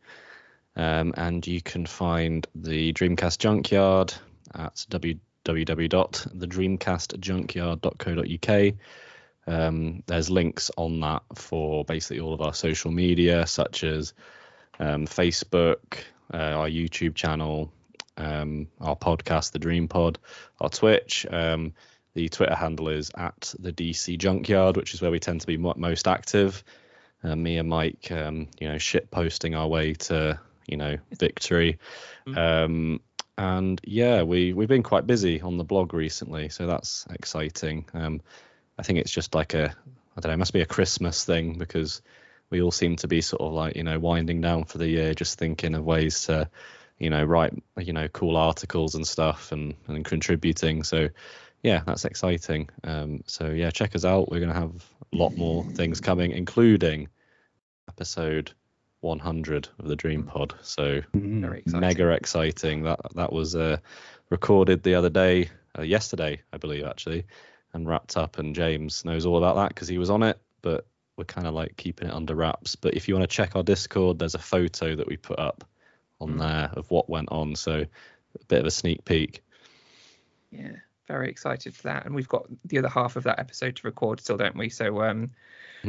and you can find the Dreamcast Junkyard at www.thedreamcastjunkyard.co.uk. There's links on that for basically all of our social media, such as Facebook, our YouTube channel, our podcast, the DreamPod, our Twitch. The Twitter handle is at the DC Junkyard, which is where we tend to be most active. Me and Mike, shit posting our way to, victory. And we've been quite busy on the blog recently, so that's exciting. I think it's just like a, I don't know, it must be a Christmas thing, because we all seem to be sort of like, you know, winding down for the year, just thinking of ways to, you know, write, you know, cool articles and stuff and contributing. So yeah, that's exciting. So yeah, check us out. We're going to have a lot more things coming, including episode 100 of the Dream Pod. So very exciting. Mega exciting. That was recorded the other day, yesterday, I believe, actually, and wrapped up. And James knows all about that because he was on it, but we're kind of like keeping it under wraps. But if you want to check our Discord, there's a photo that we put up on there of what went on. So a bit of a sneak peek. Yeah, very excited for that. And we've got the other half of that episode to record still, don't we? So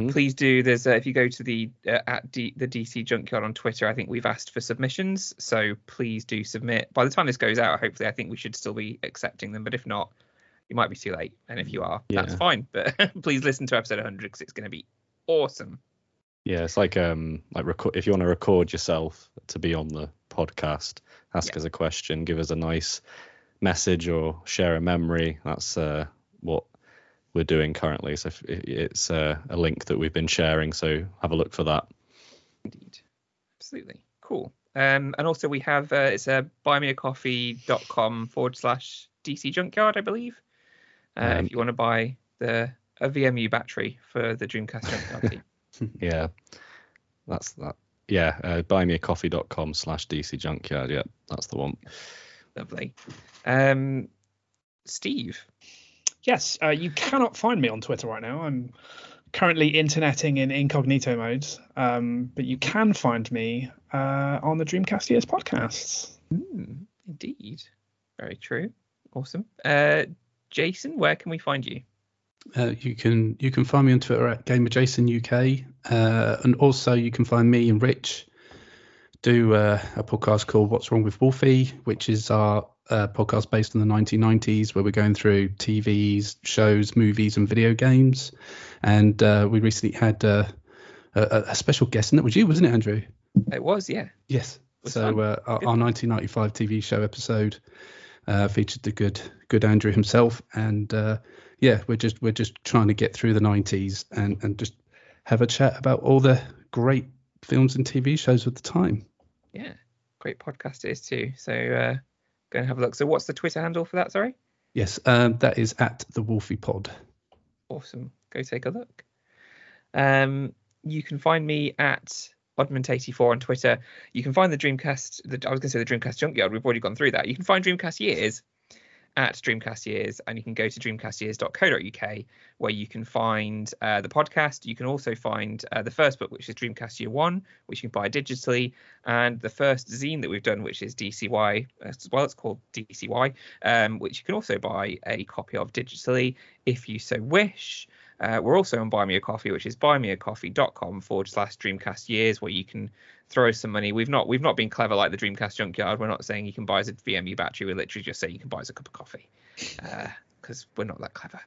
please do. There's if you go to the at the DC Junkyard on Twitter, I think we've asked for submissions. So please do submit. By the time this goes out, hopefully, I think we should still be accepting them. But if not, it might be too late. And if you are, that's fine. But please listen to episode 100 because it's going to be awesome. Yeah, it's like if you want to record yourself to be on the podcast, ask us a question, give us a nice message or share a memory. That's what we're doing currently. So it's a link that we've been sharing. So have a look for that. Indeed. Absolutely. Cool. And also we have, it's buymeacoffee.com/DC Junkyard, I believe. If you want to buy a VMU battery for the Dreamcast Junkyard team. Yeah, that's that. Yeah, buymeacoffee.com/DC Junkyard. Yeah, that's the one. Lovely. Steve. Yes, you cannot find me on Twitter right now. I'm currently interneting in incognito modes, but you can find me on the Dreamcast Years podcasts. Indeed. Very true. Awesome. Jason, where can we find you? You can find me on Twitter at GamerJasonUK, and also you can find me and Rich do a podcast called What's Wrong with Wolfie, which is our podcast based on the 1990s, where we're going through TVs, shows, movies and video games. And we recently had a special guest, and that was you, wasn't it, Andrew? It was, yeah. Yes. Was so our 1995 TV show episode featured the good Andrew himself, and yeah, we're just trying to get through the 90s and just have a chat about all the great films and TV shows of the time. Yeah, great podcast it is too. So go and have a look. So what's the Twitter handle for that? Sorry. Yes, that is at the Wolfie Pod. Awesome. Go take a look. You can find me at Oddment84 on Twitter. You can find the Dreamcast. I was going to say the Dreamcast Junkyard. We've already gone through that. You can find Dreamcast Years at Dreamcast Years, and you can go to dreamcastyears.co.uk where you can find the podcast. You can also find the first book, which is Dreamcast Year 1, which you can buy digitally, and the first zine that we've done, which is DCY, well, it's called DCY, which you can also buy a copy of digitally if you so wish. We're also on Buy Me a Coffee, which is buymeacoffee.com/Dreamcast Years, where you can throw us some money. We've not been clever like the Dreamcast Junkyard. We're not saying you can buy us a VMU battery. We're literally just saying you can buy us a cup of coffee, because we're not that clever.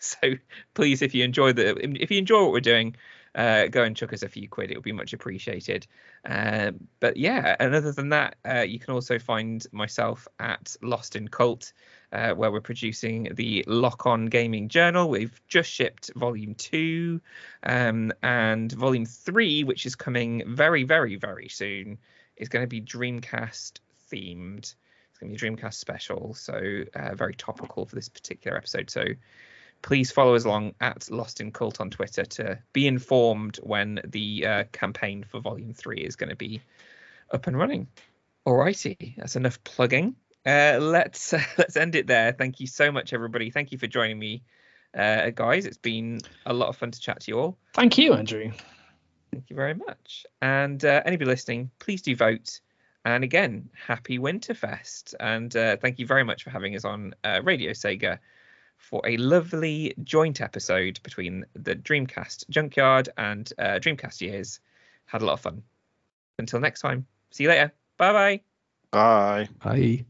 So please, if you enjoy what we're doing, go and chuck us a few quid. It would be much appreciated. But yeah, and other than that, you can also find myself at Lost in Cult, where we're producing the Lock On Gaming Journal. We've just shipped Volume 2 and Volume 3, which is coming very, very, very soon. It's going to be Dreamcast themed. It's going to be a Dreamcast special, so very topical for this particular episode. So please follow us along at Lost in Cult on Twitter to be informed when the campaign for Volume 3 is going to be up and running. Alrighty, that's enough plugging. Let's end it there. Thank you so much, everybody. Thank you for joining me, guys. It's been a lot of fun to chat to you all. Thank you, Andrew. Thank you very much. And anybody listening, please do vote. And again, happy Winterfest. And thank you very much for having us on Radio Sega for a lovely joint episode between the Dreamcast Junkyard and Dreamcast Years. Had a lot of fun. Until next time, see you later. Bye-bye. Bye. Bye.